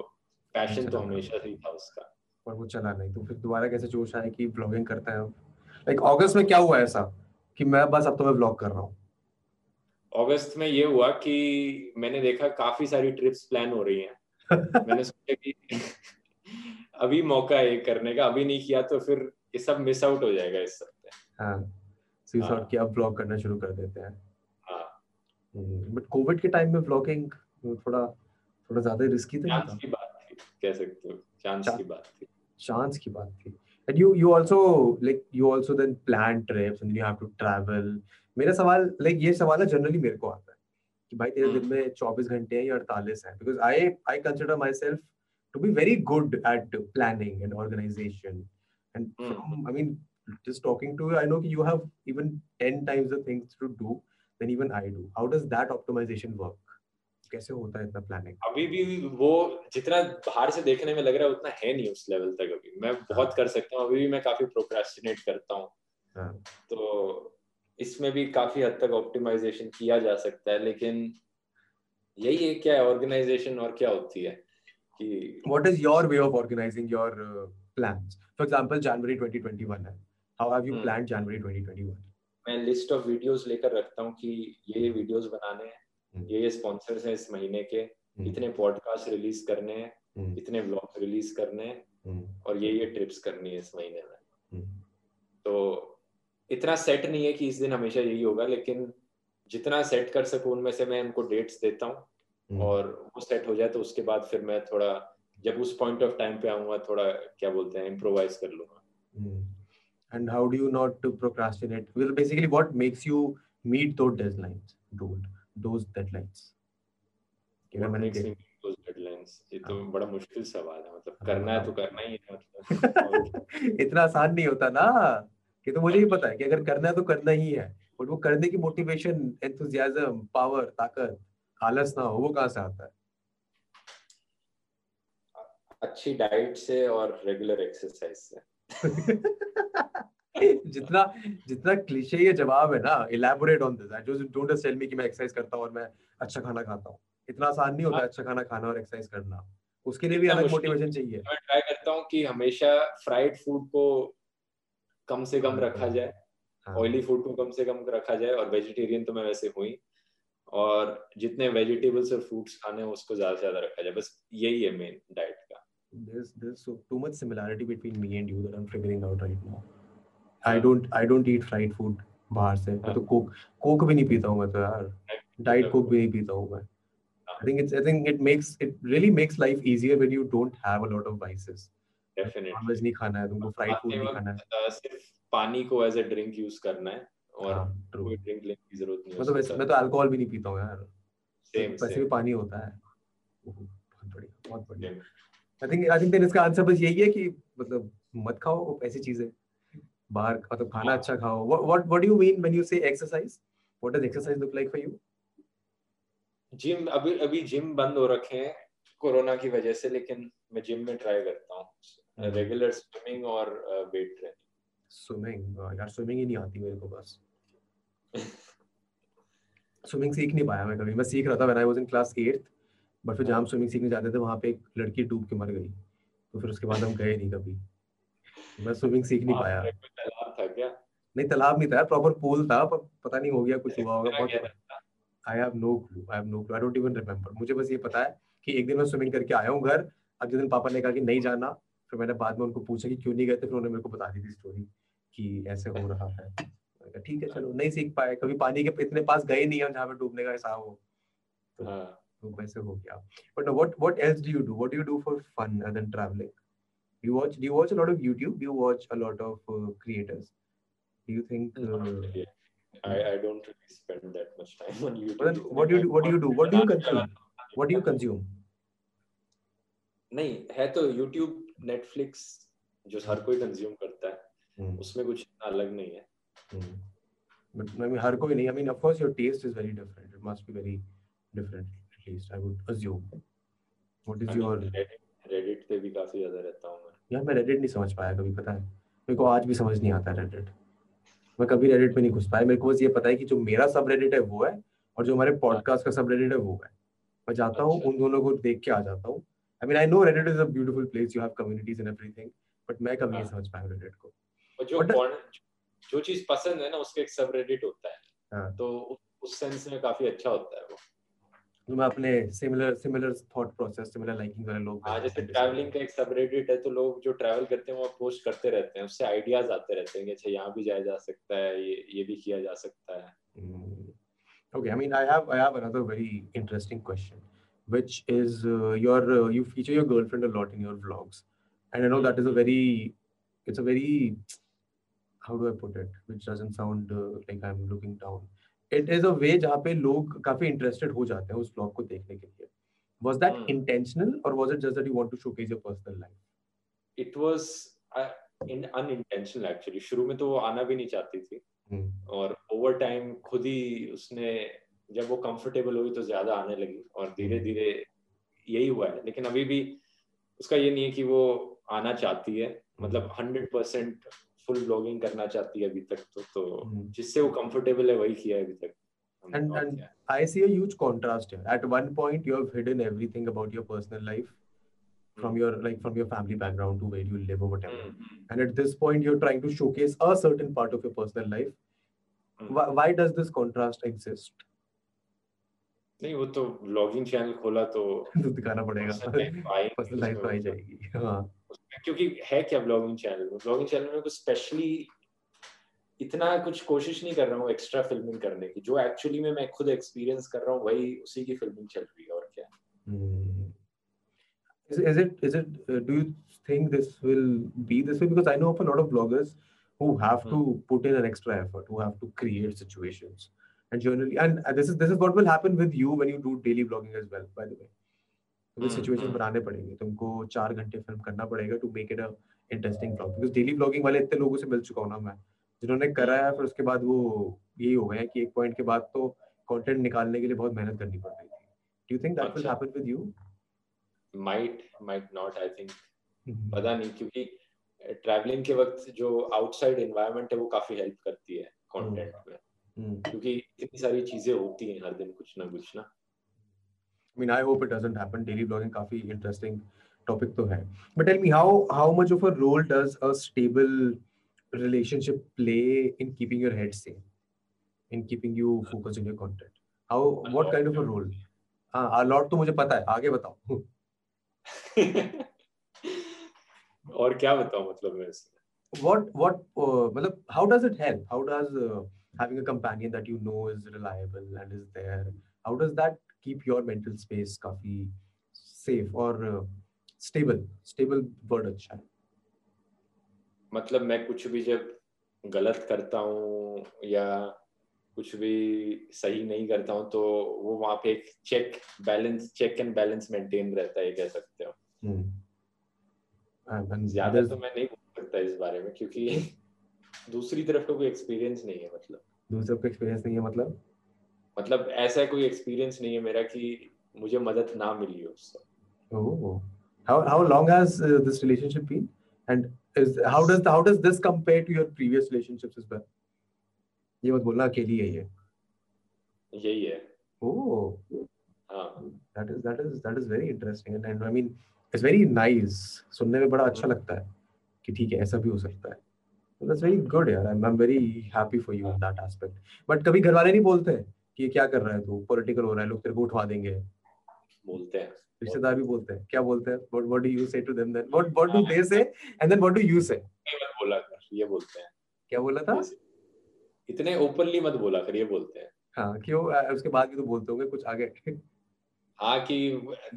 पैशन तो हमेशा से ही था उसका, पर वो चला नहीं। तो फिर दोबारा कैसे जोश आया कि ब्लॉगिंग करते हैं अब? लाइक अगस्त में क्या हुआ ऐसा कि मैं बस अब तो मैं ब्लॉग कर रहा हूँ? अगस्त में ये हुआ कि मैंने देखा काफी सारी ट्रिप्स प्लान हो रही हैं। मैंने सोचा कि अभी मौका है करने का, अभी नहीं किया तो फिर ये सब मिस आउट हो जाएगा इस सब पे। हाँ, सो ये सोच के अब ब्लॉग करना शुरू कर देते हैं। हाँ, बट कोविड के टाइम में ब्लॉगिंग थोड़ा थोड़ा ज्यादा रिस्की था। चांस की बात थी, कह सकते हो, चांस की बात थी, चांस की बात थी। And you you also like you also then plan trips and you have to travel. मेरा सवाल like ये सवाल है जनरली मेरे को आता है कि भाई तेरे दिन में चौबीस घंटे हैं या अड़तालीस हैं, because I I consider myself to be very good at planning and organization and from, I mean just talking to you I know कि you have even ten times the things to do than even I do. How does that optimization work? कैसे होता है इतना प्लानिंग? अभी भी वो जितना बाहर से देखने में लग रहा है उतना है नहीं उस लेवल तक। अभी मैं बहुत कर सकता हूँ, अभी भी मैं काफी प्रोक्रेस्टिनेट करता हूँ, तो इसमें भी काफी हद तक ऑप्टिमाइजेशन किया जा सकता है। लेकिन यही है क्या ऑर्गेनाइजेशन और क्या होती है कि what is your way of organising your plans? For example January twenty twenty one है, how have you planned January twenty twenty one? मैं लिस्ट ऑफ वीडियोस लेकर रखता हूँ कि ये वीडियोस बनाने हैं, ये स्पॉन्सर्स हैं इस महीने के, इतने पॉडकास्ट रिलीज करने हैं, इतने व्लॉग्स रिलीज करने हैं और ये ये ट्रिप्स करनी है इस महीने में। तो इतना सेट नहीं है कि इस दिन हमेशा यही होगा, लेकिन जितना सेट कर सकूं उनमें से मैं उनको डेट्स देता हूँ और वो सेट हो जाए तो उसके बाद फिर मैं थोड़ा, जब उस पॉइंट ऑफ टाइम पे आऊंगा, थोड़ा क्या बोलते हैं इम्प्रोवाइज कर लूंगा। And how do you not procrastinate? Well basically what makes you meet दो डेडलाइंस डोंट those deadlines? क्या मैंने देखी those deadlines? ये तो बड़ा मुश्किल सवाल है, मतलब करना है तो करना ही है, मतलब इतना आसान नहीं होता ना। कि तो मुझे भी पता है कि अगर करना है तो करना ही है, बट वो करने की मोटिवेशन, एंथुसियाज्म, पावर, ताकत, आलस ना हो, वो कहाँ से आता है? अच्छी डाइट से और रेगुलर एक्सरसाइज से। जितना जितना क्लीशे ये जवाब है ना, elaborate on this. Don't just tell me कि मैं एक्सरसाइज करता हूँ और मैं अच्छा खाना खाता हूँ। इतना आसान नहीं होता अच्छा खाना खाना और एक्सरसाइज करना, उसके लिए भी अलग मोटिवेशन चाहिए। मैं ट्राई करता हूँ कि हमेशा फ्राइड फूड को कम से कम रखा जाए, ऑयली फूड को कम से कम रखा जाए, और वेजिटेरियन तो मैं वैसे हुई, और जितने वेजिटेबल्स और फ्रूट्स खाने हैं उसको ज्यादा से ज्यादा रखा जाए, बस यही है मेन डाइट का। There's there's so too much similarity between me and you that I'm figuring out right now. I don't I don't eat fried food बाहर से। मैं तो कोक कोक भी नहीं पीता हूँ मैं तो यार, डाइट कोक भी नहीं पीता हूँ मैं। I think it's I think it makes it really makes life easier when you don't have a lot of vices. Definitely। Nonveg नहीं खाना है तुमको, फ्राइड फूड नहीं खाना है, सिर्फ पानी को as a drink use करना है और कोई drink लेने की जरूरत नहीं है। मतलब वैसे मैं तो अल्कोहल भी नहीं पीता हूँ यार। Same। वैसे भी पानी होता है। बहुत बढ़िया, बहुत बढ़िया। I think I think इसका आंसर बस यही है कि मतलब मत खाओ ऐसी चीजें बाहर, मतलब खाना अच्छा खाओ। What what do you mean when you say exercise? What does exercise look like for you? Gym, अभी अभी जिम बंद हो रखे हैं कोरोना की वजह से, लेकिन मैं जिम में ट्राई करता हूँ रेगुलर स्विमिंग और वेट ट्रेनिंग। स्विमिंग यार, स्विमिंग ही नहीं आती मेरे को, बस स्विमिंग सीख नहीं पाया मैं कभी। मैं सीख रहा था when I was in class eighth, but फिर जहाँ हम स्विमिंग सीखने जाते थे वहाँ पे एक लड़की डूब के मर गई, तो फिर उसके बाद हम गए नहीं कभी। मैं स्विमिंग सीख नहीं पाया। तालाब था क्या? नहीं तालाब नहीं था, प्रॉपर पूल था, पर पता नहीं हो गया कुछ हुआ होगा। I have no clue, I have no clue, I don't even remember। मुझे बस ये पता है कि एक दिन मैं स्विमिंग करके आया हूँ घर। अगले दिन पापा ने कहा कि नहीं जाना, फिर मैंने बाद में उनको पूछा कि क्यों नहीं गए थे, फिर उन्होंने मेरे को बता दी थी स्टोरी कि ऐसे हो रहा है। ठीक है चलो, नहीं सीख पाए कभी, पानी के इतने पास गए नहीं हम जहाँ पे डूबने का हिसाब हो, तो वैसे हो गया। But what what else do you do? What do you do for fun other than travelling? Do you watch? Do you watch a lot of YouTube? Do you watch a lot of uh, creators? Do you think? Uh, yeah. I I don't really spend that much time on YouTube. But what do you do? What do you do? What do you consume? What do you consume? नहीं है तो YouTube, Netflix जो हर कोई consume करता है, उसमें कुछ अलग नहीं है। But I mean हर कोई नहीं। I mean of course your taste is very different. It must be very different. at least I would assume. What is I your Reddit, Reddit पे भी काफी ज़्यादा रहता हूँ मैं। यार मैं Reddit नहीं समझ पाया कभी, पता है मेरे को आज भी समझ नहीं आता Reddit। मैं कभी Reddit पे नहीं घुस पाया। मेरे को बस ये पता है कि जो मेरा सब Reddit है वो है और जो हमारे पॉडकास्ट का सब Reddit है वो है। मैं जाता हूँ उन दोनों को देख के आ जाता हूँ। I mean I know Reddit is a beautiful place, you have communities and everything, but मैं कभी नहीं समझ पाया Reddit को। और जो जो चीज पसंद है ना उसके एक सब Reddit होता है। हाँ। तो उस सेंस में काफी अच्छा होता है वो। तो मैं अपने similar similar thought process similar liking वाले लोग, हाँ जैसे ट्रैवलिंग का एक सब Reddit है तो लोग जो ट्रैवल करते हैं वो पोस्ट करते रहते हैं, उससे आइडियाज आते रहते हैं कि अच्छा यहाँ भी जाया जा सकता है, ये ये भी किया जा सकता है। Okay, I mean I have I have another very interesting question, which is uh, your uh, you feature your girlfriend a lot in your vlogs, and I know that is a very it's a very how do I put it, which doesn't sound uh, like I'm looking down. It is a way जहाँ पे लोग काफी interested हो जाते हैं उस vlog को देखने के लिए. Was that hmm. intentional or was it just that you want to showcase your personal life? It was uh, in unintentional actually. शुरू में तो वो आना भी नहीं चाहती थी. Hmm. और ओवर टाइम खुद ही उसने जब वो कंफर्टेबल हुई तो ज्यादा आने लगी और धीरे धीरे यही हुआ है, लेकिन अभी भी उसका ये नहीं है कि वो आना चाहती है, मतलब हंड्रेड परसेंट फुल ब्लॉगिंग करना चाहती है अभी तक तो, तो hmm. जिससे वो कंफर्टेबल है वही किया है अभी तक। And, and I see a huge contrast here. At one point you have hidden everything about your personal life from your like from your family background to where you live or whatever, mm-hmm. and at this point you're trying to showcase a certain part of your personal life. mm-hmm. why, why does this contrast exist? नहीं वो तो vlogging channel खोला तो दिखाना पड़ेगा, personal life तो आ जाएगी। हाँ क्योंकि है क्या vlogging channel में, vlogging channel में कुछ स्पेशली इतना कुछ कोशिश नहीं कर रहा हूँ एक्स्ट्रा फिल्मिंग करने की, जो एक्चुअली में मैं खुद एक्सपीरियंस कर रहा हूँ वही उसी की फिल्मिंग चल रही है और क्या। mm-hmm. Is, is it is it uh, do you think this will be this way? Because I know of a lot of bloggers who have mm. to put in an extra effort, who have to create situations, and generally, and this is this is what will happen with you when you do daily blogging as well. By the way, तुम्हें mm. situation mm. बनाने पड़ेंगे, तुमको चार घंटे फिल्म करना पड़ेगा to make it a interesting vlog. Because daily blogging वाले इतने लोगों से मिल चुका हूँ ना मैं, जिन्होंने करा है फिर उसके बाद वो यही हो गया कि एक पॉइंट के बाद तो content निकालने के लिए बहुत मेहनत करनी पड़ रही थी. Do you think that will happen with you? Might, might not, I think. पता नहीं क्योंकि ट्रैवलिंग के वक्त जो आउटसाइड एनवायरनमेंट है वो काफी हेल्प करती है कंटेंट में, क्योंकि इतनी सारी चीजें होती हैं हर दिन कुछ ना कुछ ना। I mean I hope it doesn't happen. Daily vlogging काफी interesting topic तो है. But tell me how how much of a role does a stable relationship play in keeping your head sane, in keeping you focused on your content? How what kind of a role? हाँ a lot तो मुझे पता है, आगे बताओ। और क्या बताऊं मतलब मैं इसमें what what uh, मतलब how does it help, how does uh, having a companion that you know is reliable and is there, how does that keep your mental space काफी safe or uh, stable stable word अच्छा है। मतलब मैं कुछ भी जब गलत करता हूँ या कुछ भी सही नहीं करता हूँ तो वो वहाँ पे एक check balance check and balance maintain रहता है, कह सकते हो। hmm. ज्यादा तो मैं नहीं बोल सकता इस बारे में क्योंकि दूसरी तरफ का कोई एक्सपीरियंस नहीं है, मतलब दूसरे का एक्सपीरियंस नहीं है मतलब मतलब ऐसा कोई एक्सपीरियंस नहीं है मेरा कि मुझे मदद ना मिली हो उससे। ओह how how long has uh, this relationship been and is how does how does this compare to your previous relationships as well? ये मत बोलना अकेली है ये यही है। ओह हां that is that is that is very interesting and I mean it's very nice, सुनने में बड़ा अच्छा लगता है कि ठीक है ऐसा भी हो सकता है। दैट्स वेरी गुड यार, I am very happy for you in that aspect. But कभी घर वाले नहीं बोलते कि ये क्या कर रहा है तू, पॉलिटिकल हो रहा है, लोग तेरे को उठवा देंगे, बोलते हैं रिश्तेदार भी बोलते हैं, क्या बोलते हैं? What what do you say to them then, what what do they say and then what do you say? मत बोला कर ये बोलते हैं। क्या बोला था? इतने ओपनली मत बोला कर ये बोलते हैं। हाँ क्यों, उसके बाद भी तो बोलते होंगे कुछ आगे। हाँ कि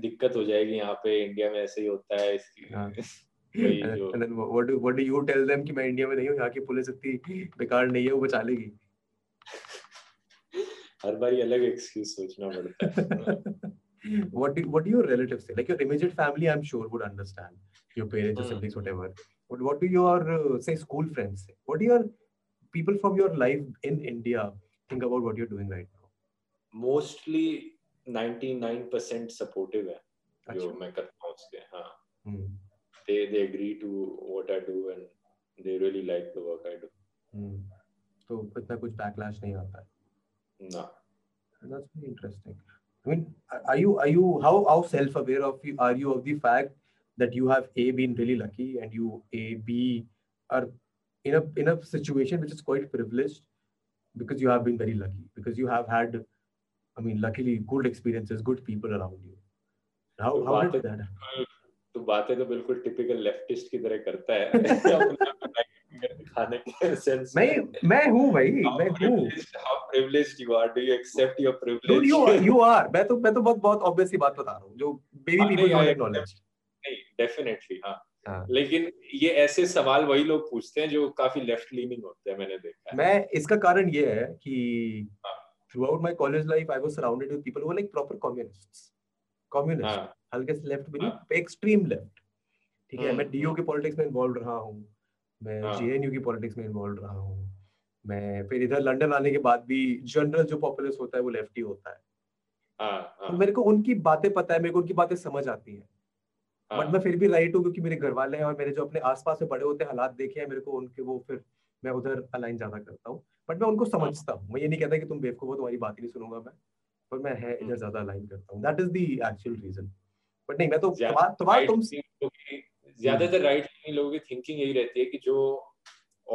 दिक्कत हो जाएगी यहाँ पे, इंडिया में ऐसे ही होता है इसकी। हाँ। जो and then what do what do you tell them कि मैं इंडिया में नहीं हूँ, यहाँ की पुलिस इतनी बेकार नहीं है वो बचा लेगी। हर बार अलग एक्सक्यूज सोचना पड़ता है। What do what do your relatives say? Like your immediate family, I'm sure would understand. Your parents, your siblings, whatever. But what do your say school friends say? What do your people from your life in India think about what you're doing right now? Mostly ninety-nine percent supportive है अच्छा। जो मैं करता हूँ उसके हाँ they they agree to what I do and they really like the work I do तो इतना कुछ बैकलैश नहीं आता है ना that's very interesting I mean are you are you how how self aware of you are you of the fact that you have a been really lucky and you a b are in a in a situation which is quite privileged because you have been very lucky because you have had I mean luckily good experiences good people around you how तो how did that तो बातें तो बिल्कुल टिपिकल लेफ्टिस्ट की तरह करता है अपना दिखाने के सेंस मैं मैं हूं भाई मैं हूं how privileged you are do you accept your privilege you are you are मैं तो मैं तो बहुत बहुत ऑब्वियस सी बात बता रहा हूं जो बेबी पीपल डोंट एक्नॉलेज नहीं डेफिनेटली हां लेकिन ये ऐसे सवाल वही लोग पूछते हैं जो काफी लेफ्ट लीनिंग होते हैं मैंने देखा है मैं इसका कारण ये है कि throughout my college life I was surrounded with people who were like proper communists communist हल्के से लेफ्ट भी नहीं एक्सट्रीम लेफ्ट ठीक है मैं डीओ के पॉलिटिक्स में इन्वॉल्व रहा हूं मैं जेएनयू की पॉलिटिक्स में इन्वॉल्व रहा हूं मैं फिर इधर लंदन आने के बाद भी जनरल जो पॉपुलर होता है वो लेफ्टी होता है हां तो मेरे को उनकी बातें पता है मेरे को उनकी बातें समझ आती है बट मैं फिर भी राइट हूँ क्योंकि मेरे घर वाले हैं और मेरे जो अपने आसपास में बड़े होते हैं हालात देखे हैं मेरे को उनके वो फिर मैं उधर अलाइन ज्यादा करता हूँ बट मैं उनको समझता हूँ मैं ये नहीं कहता कि तुम बेवकूफ हो तुम्हारी बात ही नहीं सुनूंगा मैं पर मैं है इधर ज्यादा अलाइन करता हूँ that is the actual reason but नहीं मैं तो तुम्हारा तुम ज्यादातर राइट लोगों की थिंकिंग यही रहती है कि जो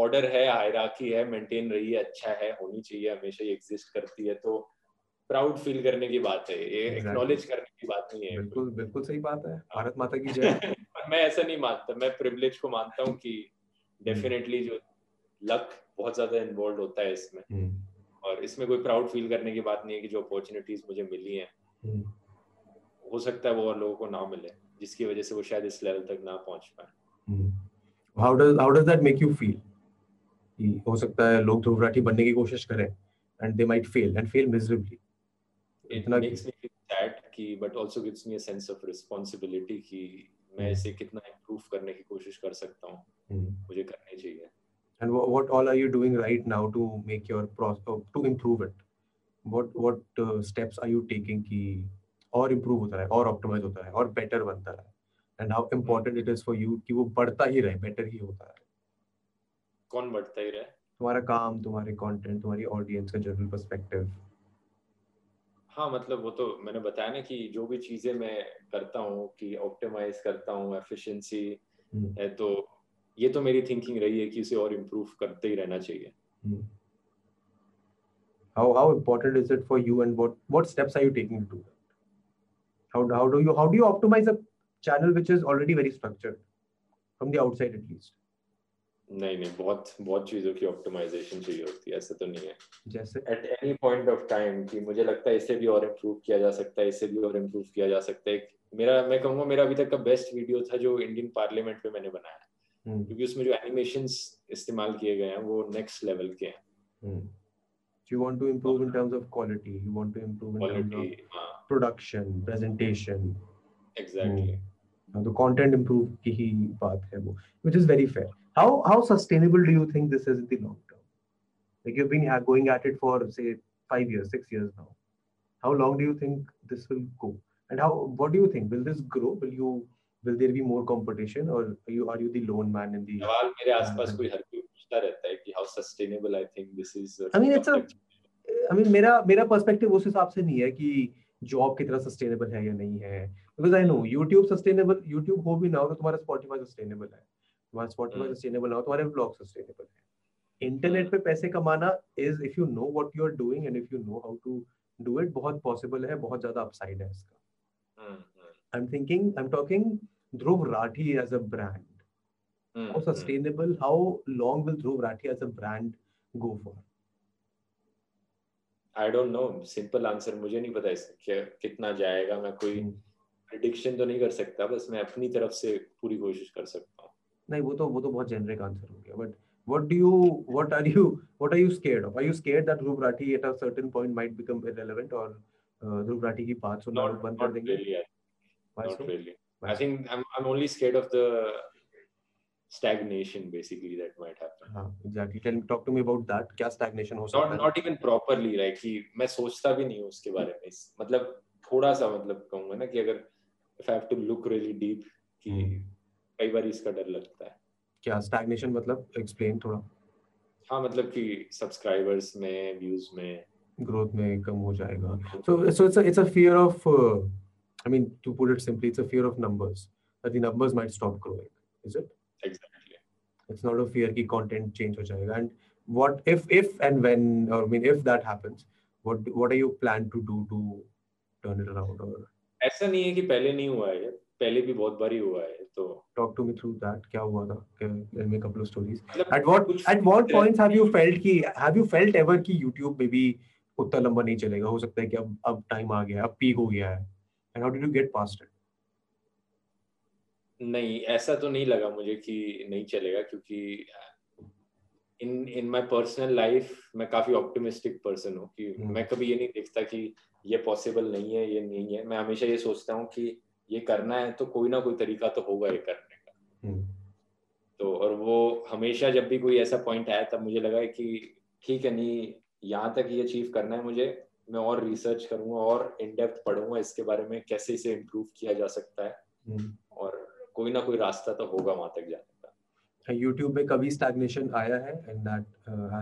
ऑर्डर है हायरार्की है मेंटेन रही है अच्छा है होनी चाहिए हमेशा ये एग्जिस्ट करती है तो प्राउड फील करने की बात है ये एक्नॉलेज करने की बात नहीं है बिल्कुल बिल्कुल सही बात है भारत माता की जय मैं ऐसा नहीं मानता मैं प्रिविलेज को मानता हूँ कि डेफिनेटली जो लक बहुत ज्यादा इन्वॉल्व होता है इसमें और इसमें कोई प्राउड फील करने की बात नहीं है कि जो अपॉर्चुनिटीज मुझे मिली हैं हो सकता है वो और लोगों को ना मिले जिसकी वजह से वो शायद इस लेवल तक ना पहुंच पाए how does how does that make you feel हो सकता है लोग ध्रुव राठी बनने की कोशिश करें and they might fail and fail miserably It makes me sad कि but also gives me a sense of responsibility कि मैं इसे कितना improve करने की कोशिश कर सकता हूँ मुझे करनी चाहिए and what, what all are you doing right now to make your process to improve it what what uh, steps are you taking कि और improve होता रहे और optimize होता रहे और better बनता रहे and how important it is for you कि वो बढ़ता ही रहे better ही होता रहे कौन बढ़ता ही रहे तुम्हारा काम तुम्हारे content तुम्हारी audience का general perspective हाँ मतलब वो तो मैंने बताया ना कि जो भी चीजें मैं करता हूँ कि ऑप्टिमाइज करता हूँ एफिशिएंसी है तो ये तो मेरी थिंकिंग रही है कि इसे और इम्प्रूव करते ही रहना चाहिए how how important is it for you and what what steps are you taking to how how do you how do you optimize a channel which is already very structured from the outside at least नहीं नहीं बहुत बहुत चीजों की ऑप्टिमाइजेशन चाहिए होती है ऐसा तो नहीं है जैसे at any point of time कि मुझे लगता है इससे भी और इम्प्रूव किया जा सकता है इससे भी और इम्प्रूव किया जा सकता है मेरा मैं कहूँगा मेरा अभी तक का बेस्ट वीडियो था जो इंडियन पार्लियामेंट पे मैंने बनाया hmm. क्योंकि उसमें जो एनिमेशंस इस्तेमाल किए गए हैं वो नेक्स्ट लेवल के हैं you want to improve in terms of quality you want to improve in terms of production presentation exactly तो कंटेंट इंप्रूव की ही बात है वो which is very fair how how sustainable do you think this is in the long term like you've been going at it for say five years six years now how long do you think this will go and how what do you think will this grow will you will there be more competition or are you are you the lone man in the sawal mere aas paas koi har koi puchta rehta hai ki how sustainable I think this is I mean it's a I mean mera mera perspective us hisab se nahi hai ki job ki tarah sustainable hai ya nahi hai because I know youtube sustainable youtube ho bhi na ho to tumhara spotify sustainable hai तुम्हारे Spotify sustainable हो तुम्हारे ब्लॉग sustainable है इंटरनेट पे पैसे कमाना is if you know what you are doing and if you know how to do it बहुत possible है बहुत ज्यादा upside है इसका I'm thinking I'm talking Dhruv Rathee as a brand how sustainable how long will Dhruv Rathee as a brand go for I don't know simple answer मुझे नहीं पता इसका कितना जाएगा मैं कोई prediction तो नहीं कर सकता बस मैं अपनी तरफ से पूरी कोशिश कर सकता हूँ नहीं वो तो वो तो बहुत जेनरिक आंसर हो गया but what do you what are you what are you scared of are you scared that Dhruv Rathee at a certain point might become irrelevant और ध्रुव राठी की बात सुनना बंद कर देंगे not really I think I am only scared of the stagnation basically that might happen हां exactly tell me talk to me about that क्या stagnation हो सकता है not not even properly right कि मैं सोचता भी नहीं हूं उसके बारे में मतलब थोड़ा सा मतलब कहूंगा ना कि अगर if I have to look really deep कि कई बार इसका डर लगता है। क्या स्टैग्नेशन मतलब एक्सप्लेन थोड़ा। हाँ मतलब कि सब्सक्राइबर्स में, व्यूज में, ग्रोथ में कम हो जाएगा। So so it's a it's a fear of uh, I mean to put it simply it's a fear of numbers that the numbers might stop growing, is it? Exactly. It's not a fear कि content change हो जाएगा and what if if and when or I mean if that happens what what are you plan to do to turn it around or ऐसा नहीं है कि पहले नहीं हुआ है, पहले भी बहुत बार ही हुआ है। तो talk to me through that क्या हुआ था? Tell me a couple of stories. At what at what points have you felt कि have you felt ever कि YouTube maybe उतना लंबा नहीं चलेगा, हो सकता है कि अब अब टाइम आ गया, अब पीक हो गया है and how did you get past it? नहीं ऐसा तो नहीं लगा मुझे कि नहीं चलेगा क्योंकि in in my personal life मैं काफी ऑप्टिमिस्टिक पर्सन हूँ कि hmm. मैं कभी ये नहीं देखता कि ये पॉसिबल नहीं है, ये नहीं है। मैं हमेशा ये सोचता हूँ कि ये करना है तो कोई ना कोई तरीका तो होगा ये करने का। hmm. तो और वो हमेशा जब भी कोई ऐसा पॉइंट आया तब मुझे लगा कि ठीक है नहीं यहाँ तक ये अचीव करना है मुझे, मैं और रिसर्च करूंगा और इन डेप्थ पढ़ूंगा इसके बारे में कैसे इसे इम्प्रूव किया जा सकता है hmm. और कोई ना कोई रास्ता तो होगा वहां तक जाने का। YouTube में कभी स्टैग्नेशन आया है इन दैट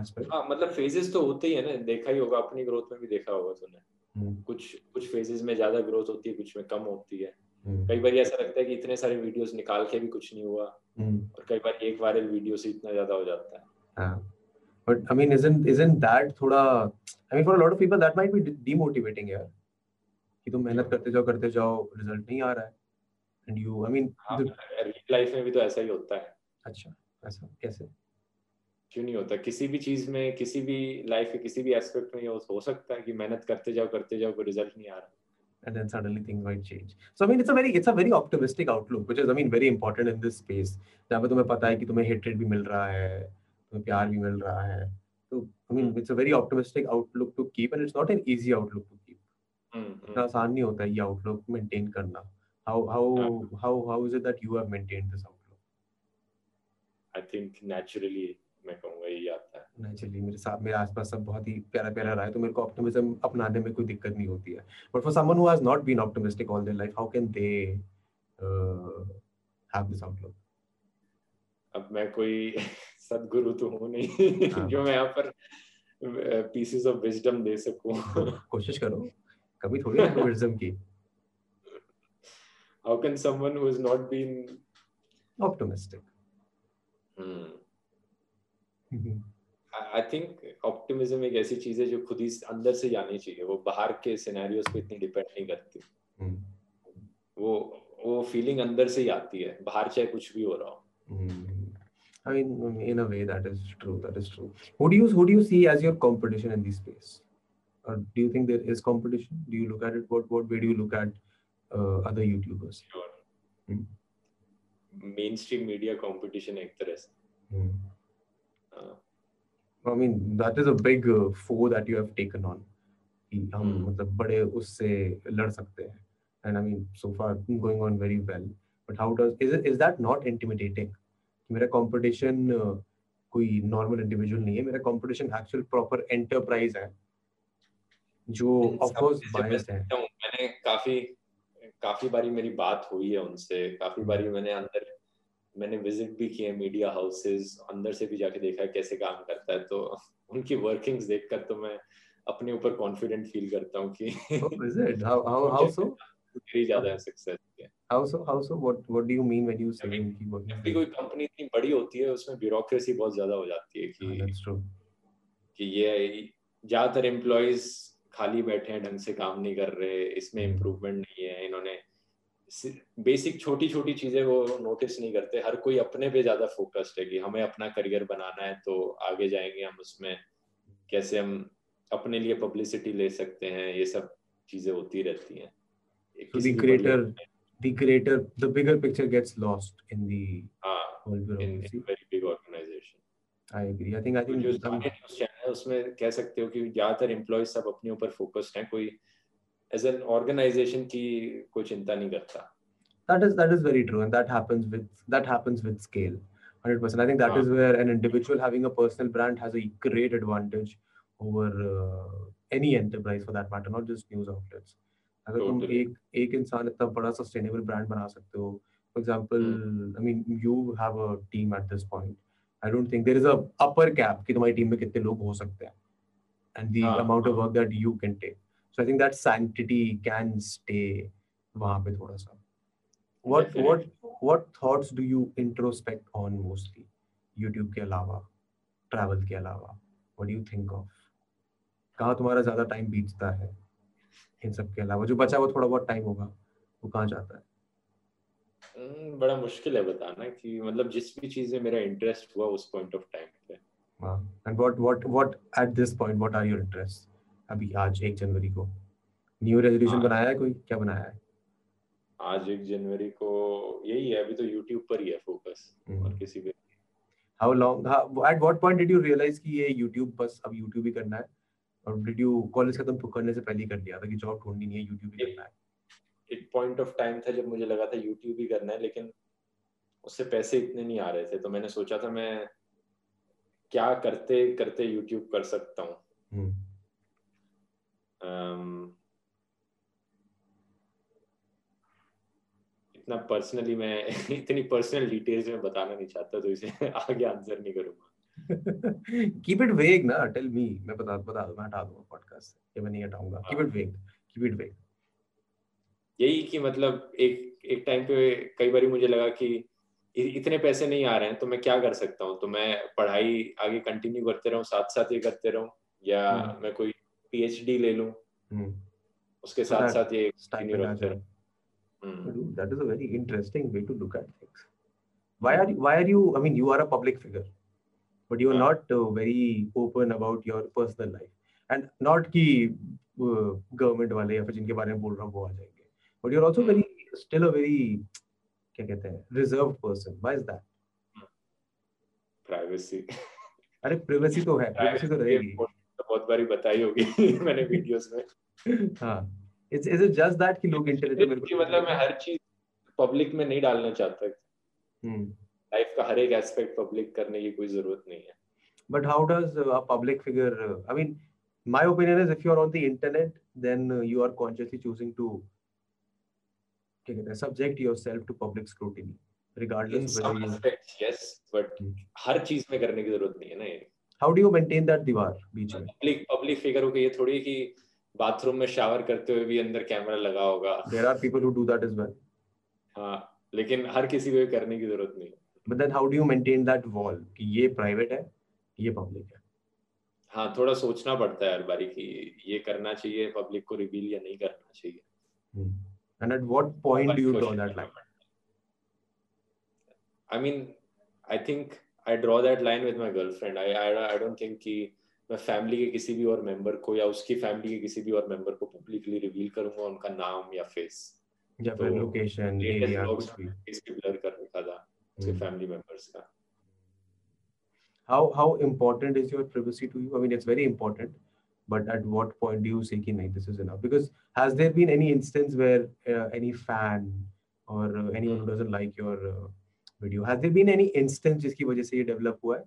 एस्पेक्ट? हां मतलब फेजेस तो होते ही है ना, देखा ही होगा, अपनी ग्रोथ में भी देखा होगा तूने। hmm. कुछ कुछ फेजेस में ज्यादा ग्रोथ होती है, कुछ में कम होती है। hmm. कई बार ऐसा लगता है कि इतने सारे वीडियोस निकाल के भी कुछ नहीं हुआ hmm. और कई बार एक वायरल वीडियो से इतना ज्यादा हो जाता है। हां but I mean isn't isn't that थोड़ा I mean for a lot of people that might be demotivating यार कि तुम मेहनत करते जाओ करते जाओ रिजल्ट नहीं आ रहा है and you I mean real life में भी तो ऐसा ही होता है। अच्छा ऐसा कैसे? क्यों नहीं होता? किसी भी चीज में, किसी भी लाइफ के किसी भी एस्पेक्ट में ये हो सकता है कि मेहनत करते जाओ करते जाओ कोई रिजल्ट नहीं आ रहा and then suddenly things might change. So I mean it's a very it's a very optimistic outlook which is I mean very important in this space जहाँ पे तुम्हें पता है कि तुम्हें hatred भी मिल रहा है, तुम्हें प्यार भी मिल रहा है। तो I mean it's a very optimistic outlook to keep and it's not an easy outlook to keep. इतना आसान नहीं होता है ये outlook maintain करना। How how how how is it that you have maintained this outlook? I think naturally मैं कहूँगा यही आता है। Naturally मेरे साथ मेरे आसपास सब बहुत ही प्यारा प्यारा रहा है तो मेरे को optimism अपनाने में कोई दिक्कत नहीं होती है। But for someone who has not been optimistic all their life, how can they uh, have this outlook? अब मैं कोई सदगुरु तो हूँ नहीं जो मैं यहाँ पर pieces of wisdom दे सकूँ। कोशिश करो, कभी थोड़ी ना wisdom की। How can someone who has not been optimistic? Hmm. I think optimism एक ऐसी चीज है जो खुद ही अंदर से जानी चाहिए, वो बाहर के सिनेरियोस पे इतनी डिपेंड नहीं करती। hmm. वो वो फीलिंग अंदर से ही आती है, बाहर चाहे कुछ भी हो रहा हो। hmm. I mean in a way that is true, that is true. Who do you who do you see as your competition in this space? Or do you think there is competition? Do you look at it? What what way do you look at uh, other YouTubers? Sure. Hmm. mainstream media competition ek tarah se hmm. uh, I mean that is a big uh, foe that you have taken on ki hum matlab bade usse lad sakte hain and I mean so far going on very well but how does is it, is that not intimidating ki mera competition uh, koi normal individual nahi hai, mera competition actual proper enterprise hai jo of course biased hai। maine kafi काफी बारी मेरी बात हुई है उनसे, काफी बारी मैंने अंदर मैंने विजिट भी किए मीडिया हाउसेस, अंदर से भी जाके देखा है कैसे काम करता है। तो उनकी वर्किंग्स देखकर तो मैं अपने ऊपर कॉन्फिडेंट फील करता हूं कि हाउ हाउ हाउ सो मेरी ज्यादा सक्सेस है। How so how so what what do you mean when you say कि वर्किंग? कोई कंपनी इतनी बड़ी होती है उसमें ब्यूरोक्रेसी बहुत ज्यादा हो जाती है कि कि ये ज्यादातर एम्प्लॉइज खाली बैठे हैं, ढंग से काम नहीं कर रहे, इसमें इम्प्रूवमेंट नहीं है, इन्होंने बेसिक छोटी छोटी चीजें वो नोटिस नहीं करते। हर कोई अपने पे ज्यादा फोकस्ड है कि हमें अपना करियर बनाना है तो आगे जाएंगे हम उसमें, कैसे हम अपने लिए पब्लिसिटी ले सकते हैं, ये सब चीजें होती रहती हैं। The greater the greater the bigger picture gets lost in the very big organisation. I agree. I think I think जो उसमें कह सकते हो कि ज्यादातर एम्प्लॉइज सब अपने ऊपर फोकस्ड हैं, कोई एज एन ऑर्गेनाइजेशन की कोई चिंता नहीं करता। That is that is very true and that happens with that happens with scale one hundred percent. I think that ah. is where an individual having a personal brand has a great advantage over uh, any enterprise for that matter, not just news outlets. अगर totally. तुम एक एक इंसान इतना बड़ा सस्टेनेबल ब्रांड बना सकते हो, for example I mean you have a team at this point, I don't think there is a upper cap कि तुम्हारी टीम में कितने लोग हो सकते हैं and the amount of work that you can take. So I think that sanctity can stay वहां पे थोड़ा सा. What what what thoughts do you introspect on mostly, YouTube के अलावा, ट्रैवल के अलावा? What do you think of, कहाँ तुम्हारा ज्यादा टाइम बीतता है इन सब के अलावा? जो बचा हुआ थोड़ा बहुत टाइम होगा वो कहाँ जाता है? बड़ा मुश्किल है बताना कि मतलब जिस भी चीज में मेरा इंटरेस्ट हुआ उस पॉइंट ऑफ टाइम पे. And what what what at this point what are your interest? अभी आज एक जनवरी को न्यू रेजोल्यूशन बनाया है कोई? क्या बनाया है आज एक जनवरी को? यही है, अभी तो YouTube पर ही है फोकस और किसी पे. How long, at what point did you realise कि ये YouTube बस अब YouTube ही करना है? और डिड यू कॉलेज खत्म करने से पहले ही कर लिया था कि जॉब ढूंढनी नहीं है, YouTube ही करना है? एक पॉइंट ऑफ टाइम था जब मुझे लगा था YouTube ही करना है, लेकिन उससे पैसे इतने नहीं आ रहे थे, तो मैंने सोचा था मैं क्या करते करते YouTube कर सकता हूँ. um, इतना पर्सनली मैं इतनी पर्सनल डिटेल्स में बताना नहीं चाहता, तो इसे आगे आंसर नहीं करूँगा. Keep it vague ना, tell me. मैं बता बता दूँ, मैं हटा दूँगा पॉडकास्ट ये मैं नहीं हटाऊँगा. Keep it vague, keep it vague. यही कि मतलब एक एक टाइम पे कई बार मुझे लगा कि इतने पैसे नहीं आ रहे हैं तो मैं क्या कर सकता हूँ, तो मैं पढ़ाई आगे कंटिन्यू करते रहूँ, साथ साथ ये करते रहूँ, या hmm. मैं कोई पीएचडी ले लूँ hmm. उसके so साथ साथ ये कंटिन्यू करते रहूँ. That is a very interesting way to look at things. Why are why are you, I mean you are a public figure but you are not very open about your personal life, and not कि गवर्नमेंट वाले या फिर जिनके बारे में बोल रहा हूँ वो आ जाएंगे. But you're also very, still a very, क्या कहते हैं, reserved person. Why is that? Privacy. अरे privacy तो है, privacy तो रहेगी. बहुत बारी बताई होगी मैंने videos में. हाँ. Is is it just that कि लोग इंटरनेट में कि मतलब मैं हर चीज public में नहीं डालना चाहता. हम्म. Life का हर एक aspect public करने की कोई जरूरत नहीं है. But how does a public figure? I mean, my opinion is if you are on the internet, then you are consciously choosing to subject yourself to public scrutiny regardless of whether aspects, yes, but हर चीज में करने की जरूरत नहीं है ना ये. How do you maintain that दीवार बीच में? Public public figure हो के ये थोड़ी कि बाथरूम में शावर करते हुए भी अंदर कैमरा लगा होगा. There are people who do that as well. हाँ, लेकिन हर किसी को करने की जरूरत नहीं है. But then how do you maintain that wall कि ये private है, ये public है? हाँ, थोड़ा सोचना पड़ता है हर बारी कि ये करना चाहिए public को reveal या नहीं करना चाहिए. hmm. And at what point do you draw that line? I mean, I think I draw that line with my girlfriend. I I, I don't think कि मैं family के किसी भी और member को या उसकी family के किसी भी और member को publicly reveal करूँगा उनका नाम या face या फिर location या कुछ भी इसकी blur करने का था उसके family members का. How how important is your privacy to you? I mean, it's very important. But at what point do you say कि नहीं, this is enough? Because has there been any instance where uh, any fan or uh, anyone who doesn't like your uh, video, has there been any instance जिसकी वजह से ये develop हुआ है?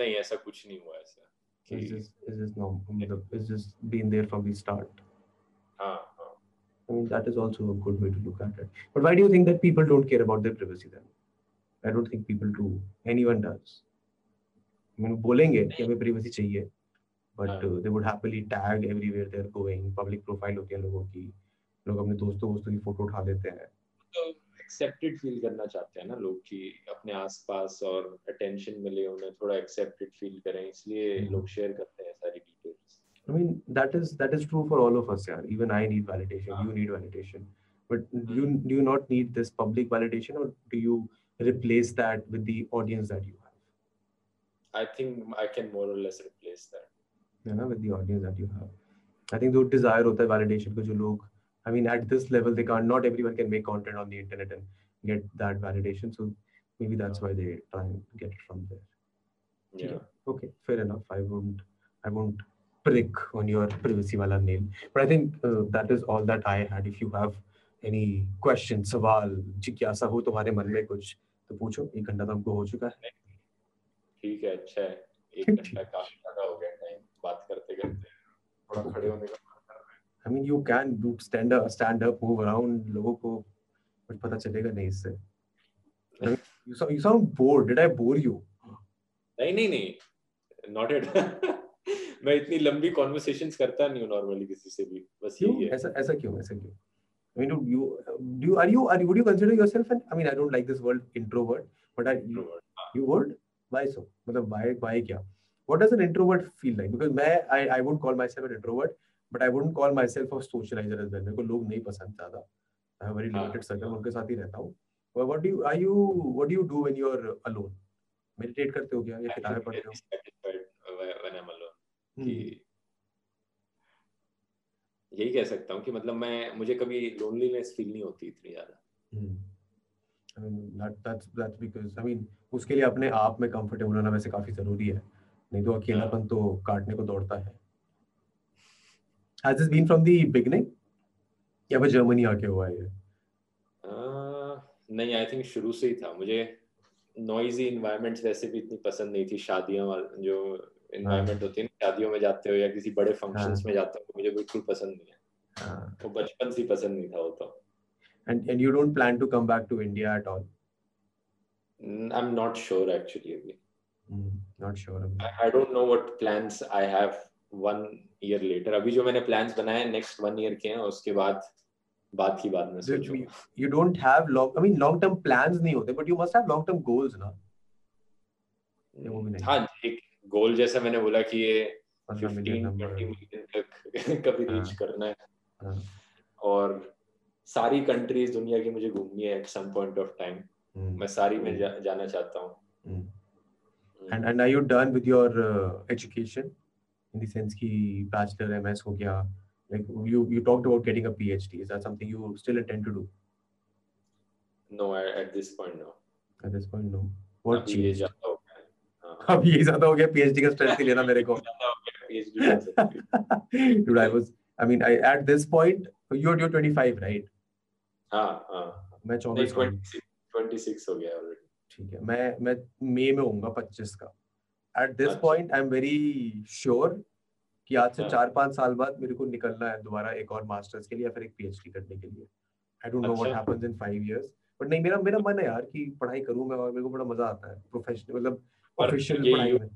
नहीं, ऐसा कुछ नहीं हुआ ऐसा. Is this is this no? मतलब is this been there from the start? हाँ हाँ. I mean that is also a good way to look at it. But why do you think that people don't care about their privacy then? I don't think people do. Anyone does. I mean बोलेंगे कि हमें privacy चाहिए. But uh, they would happily tag everywhere they are going. Public profile होती है लोगों की, लोग अपने दोस्तों दोस्तों की फोटो उठा देते हैं. तो accepted feel करना चाहते हैं ना लोग कि अपने आसपास और attention मिले उन्हें, थोड़ा accepted feel करें, इसलिए लोग share करते हैं सारी details. I mean that is that is true for all of us यार. Even I need validation. Ah. You need validation. But hmm. you do you not need this public validation, or do you replace that with the audience that you have? I think I can more or less replace that. You know, with the audience that you have, I think the desire होता है validation को जो लोग, I mean at this level they can't, not everyone can make content on the internet and get that validation, so maybe that's why they try and get it from there. Yeah. Okay, fair enough. I won't, I won't prick on your privacy वाला nail, but I think uh, that is all that I had. If you have any questions, सवाल, जिज्ञासा हो तुम्हारे मन में कुछ तो पूछो. एक घंटा तो हमको हो चुका है. ठीक है, अच्छा है. एक घंटा काफी ज्यादा हो गया. बात करते करते थोड़ा खड़े होने का, I mean, you can do stand up, stand up, move around. लोगों को कुछ पता चलेगा नहीं इससे. You sound, you sound bored. Did I bore you? नहीं नहीं नहीं. Not at. मैं इतनी लंबी conversations करता नहीं हूँ normally किसी से भी. बस यही है. ऐसा ऐसा क्यों? ऐसा क्यों? I mean, do you do you are you are would you consider yourself an? I mean, I don't like this word introvert, but I you, you would. Why so? मतलब why why क्या? What does an introvert feel like? Because मैं I I would call myself an introvert. But I wouldn't call myself a socializer as well. मेरे को लोग नहीं पसंद ज़्यादा. I have very limited circle. उनके साथ ही रहता हूँ. But what do you are you what do you do when you're alone? Meditate करते हो क्या या किताबें पढ़ते हो? When I'm alone. कि यही कह सकता हूँ कि मतलब मैं मुझे कभी loneliness feel नहीं होती इतनी ज़्यादा. I mean that that's that's because I mean उसके लिए अपने आप में comfortable होना वैसे काफी ज़रूरी है. नहीं तो अकेलापन तो काटने को दौड़ता है. Has this been from the beginning? या वो जर्मनी आके हुआ है? नहीं, I think शुरू से ही था. मुझे noisy environments वैसे भी इतनी पसंद नहीं थी. शादियाँ वाले जो environment होती है ना, शादियों में जाते हो या किसी बड़े functions में जाते हो, मुझे बिल्कुल पसंद नहीं है. तो बचपन से पसंद नहीं था होता. And and you don't plan to come back to India at all? I'm not sure actually अभी. Not sure. I don't know what plans I have. One year later, अभी जो मैंने plans बनाए next one year के हैं, उसके बाद बाद की बात में सोचूंगा. You don't have long, I mean long term plans नहीं होते, but you must have long term goals ना. हाँ, एक goal जैसा मैंने बोला कि ये fifteen twenty million तक कभी reach करना है, और सारी countries दुनिया की मुझे घूमनी है at some point of time. मैं सारी में जाना चाहता हूँ. And and are you done with your education? In the sense कि bachelor M S हो गया, like you you talked about getting a PhD. Is that something you still intend to do? No, I, at this point no. At this point no. What changed? अब ये ज़्यादा हो गया PhD का stress ही लेना मेरे को. Dude, I was, I mean, I at this point you're you're twenty-five, right? हाँ हाँ. मैं चौबीस. twenty-six हो गया already. ठीक है, मैं मैं मई में होऊंगा पच्चीस का. At this point, I'm very sure कि आज से चार पांच साल बाद मेरे को निकलना है दोबारा एक और मास्टर्स के लिए या फिर एक पीएचडी करने के लिए. I don't know what happens in five years, but नहीं मेरा मेरा मन है यार कि पढ़ाई करूँ मैं, और मेरे को बड़ा मजा आता है प्रोफेशनल मतलब ऑफिशियल पढ़ाई में.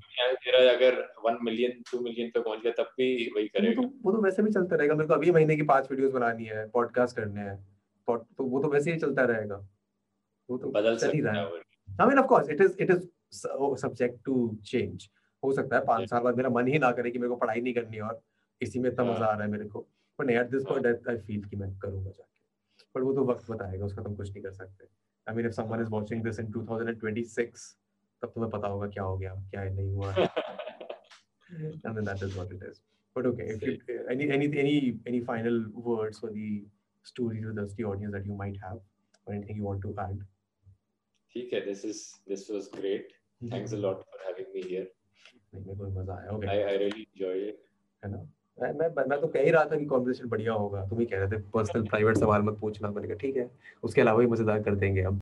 तेरा अगर one million two million पे पहुँच गया तब भी वही करेगा. वो तो वैसे भी चलता रहेगा. मेरे को अभी महीने की पांच वीडियोस बनानी है, पॉडकास्ट करने हैं, तो वो तो वैसे ही चलता रहेगा. वो तो बदल सकता है. I mean of course it is it is subject to change. हो सकता है पांच साल बाद मेरा मन ही ना करे कि मेरे को पढ़ाई नहीं करनी और इसी में इतना मजा आ रहा है मेरे को, but at this point I feel कि मैं करूँगा जाके, but वो तो वक्त बताएगा, उसका तुम कुछ नहीं कर सकते. I mean if someone is watching this in twenty twenty-six, तब तुम्हें पता होगा क्या हो गया, क्या नहीं हुआ. I mean that is what it is. But okay, if you, any any any any final words for the stories with us, the audience that you might have, or anything you want to add? ठीक है, this is this was great. Thanks a lot for having me here. मेरे को मजा आया. Okay. I I really enjoyed it. है ना? मैं मैं मैं तो कह ही रहा था कि conversation बढ़िया होगा. तुम ही कह रहे थे personal private सवाल मत पूछना. मैंने कहा ठीक है. उसके अलावा ही मजेदार कर देंगे अब.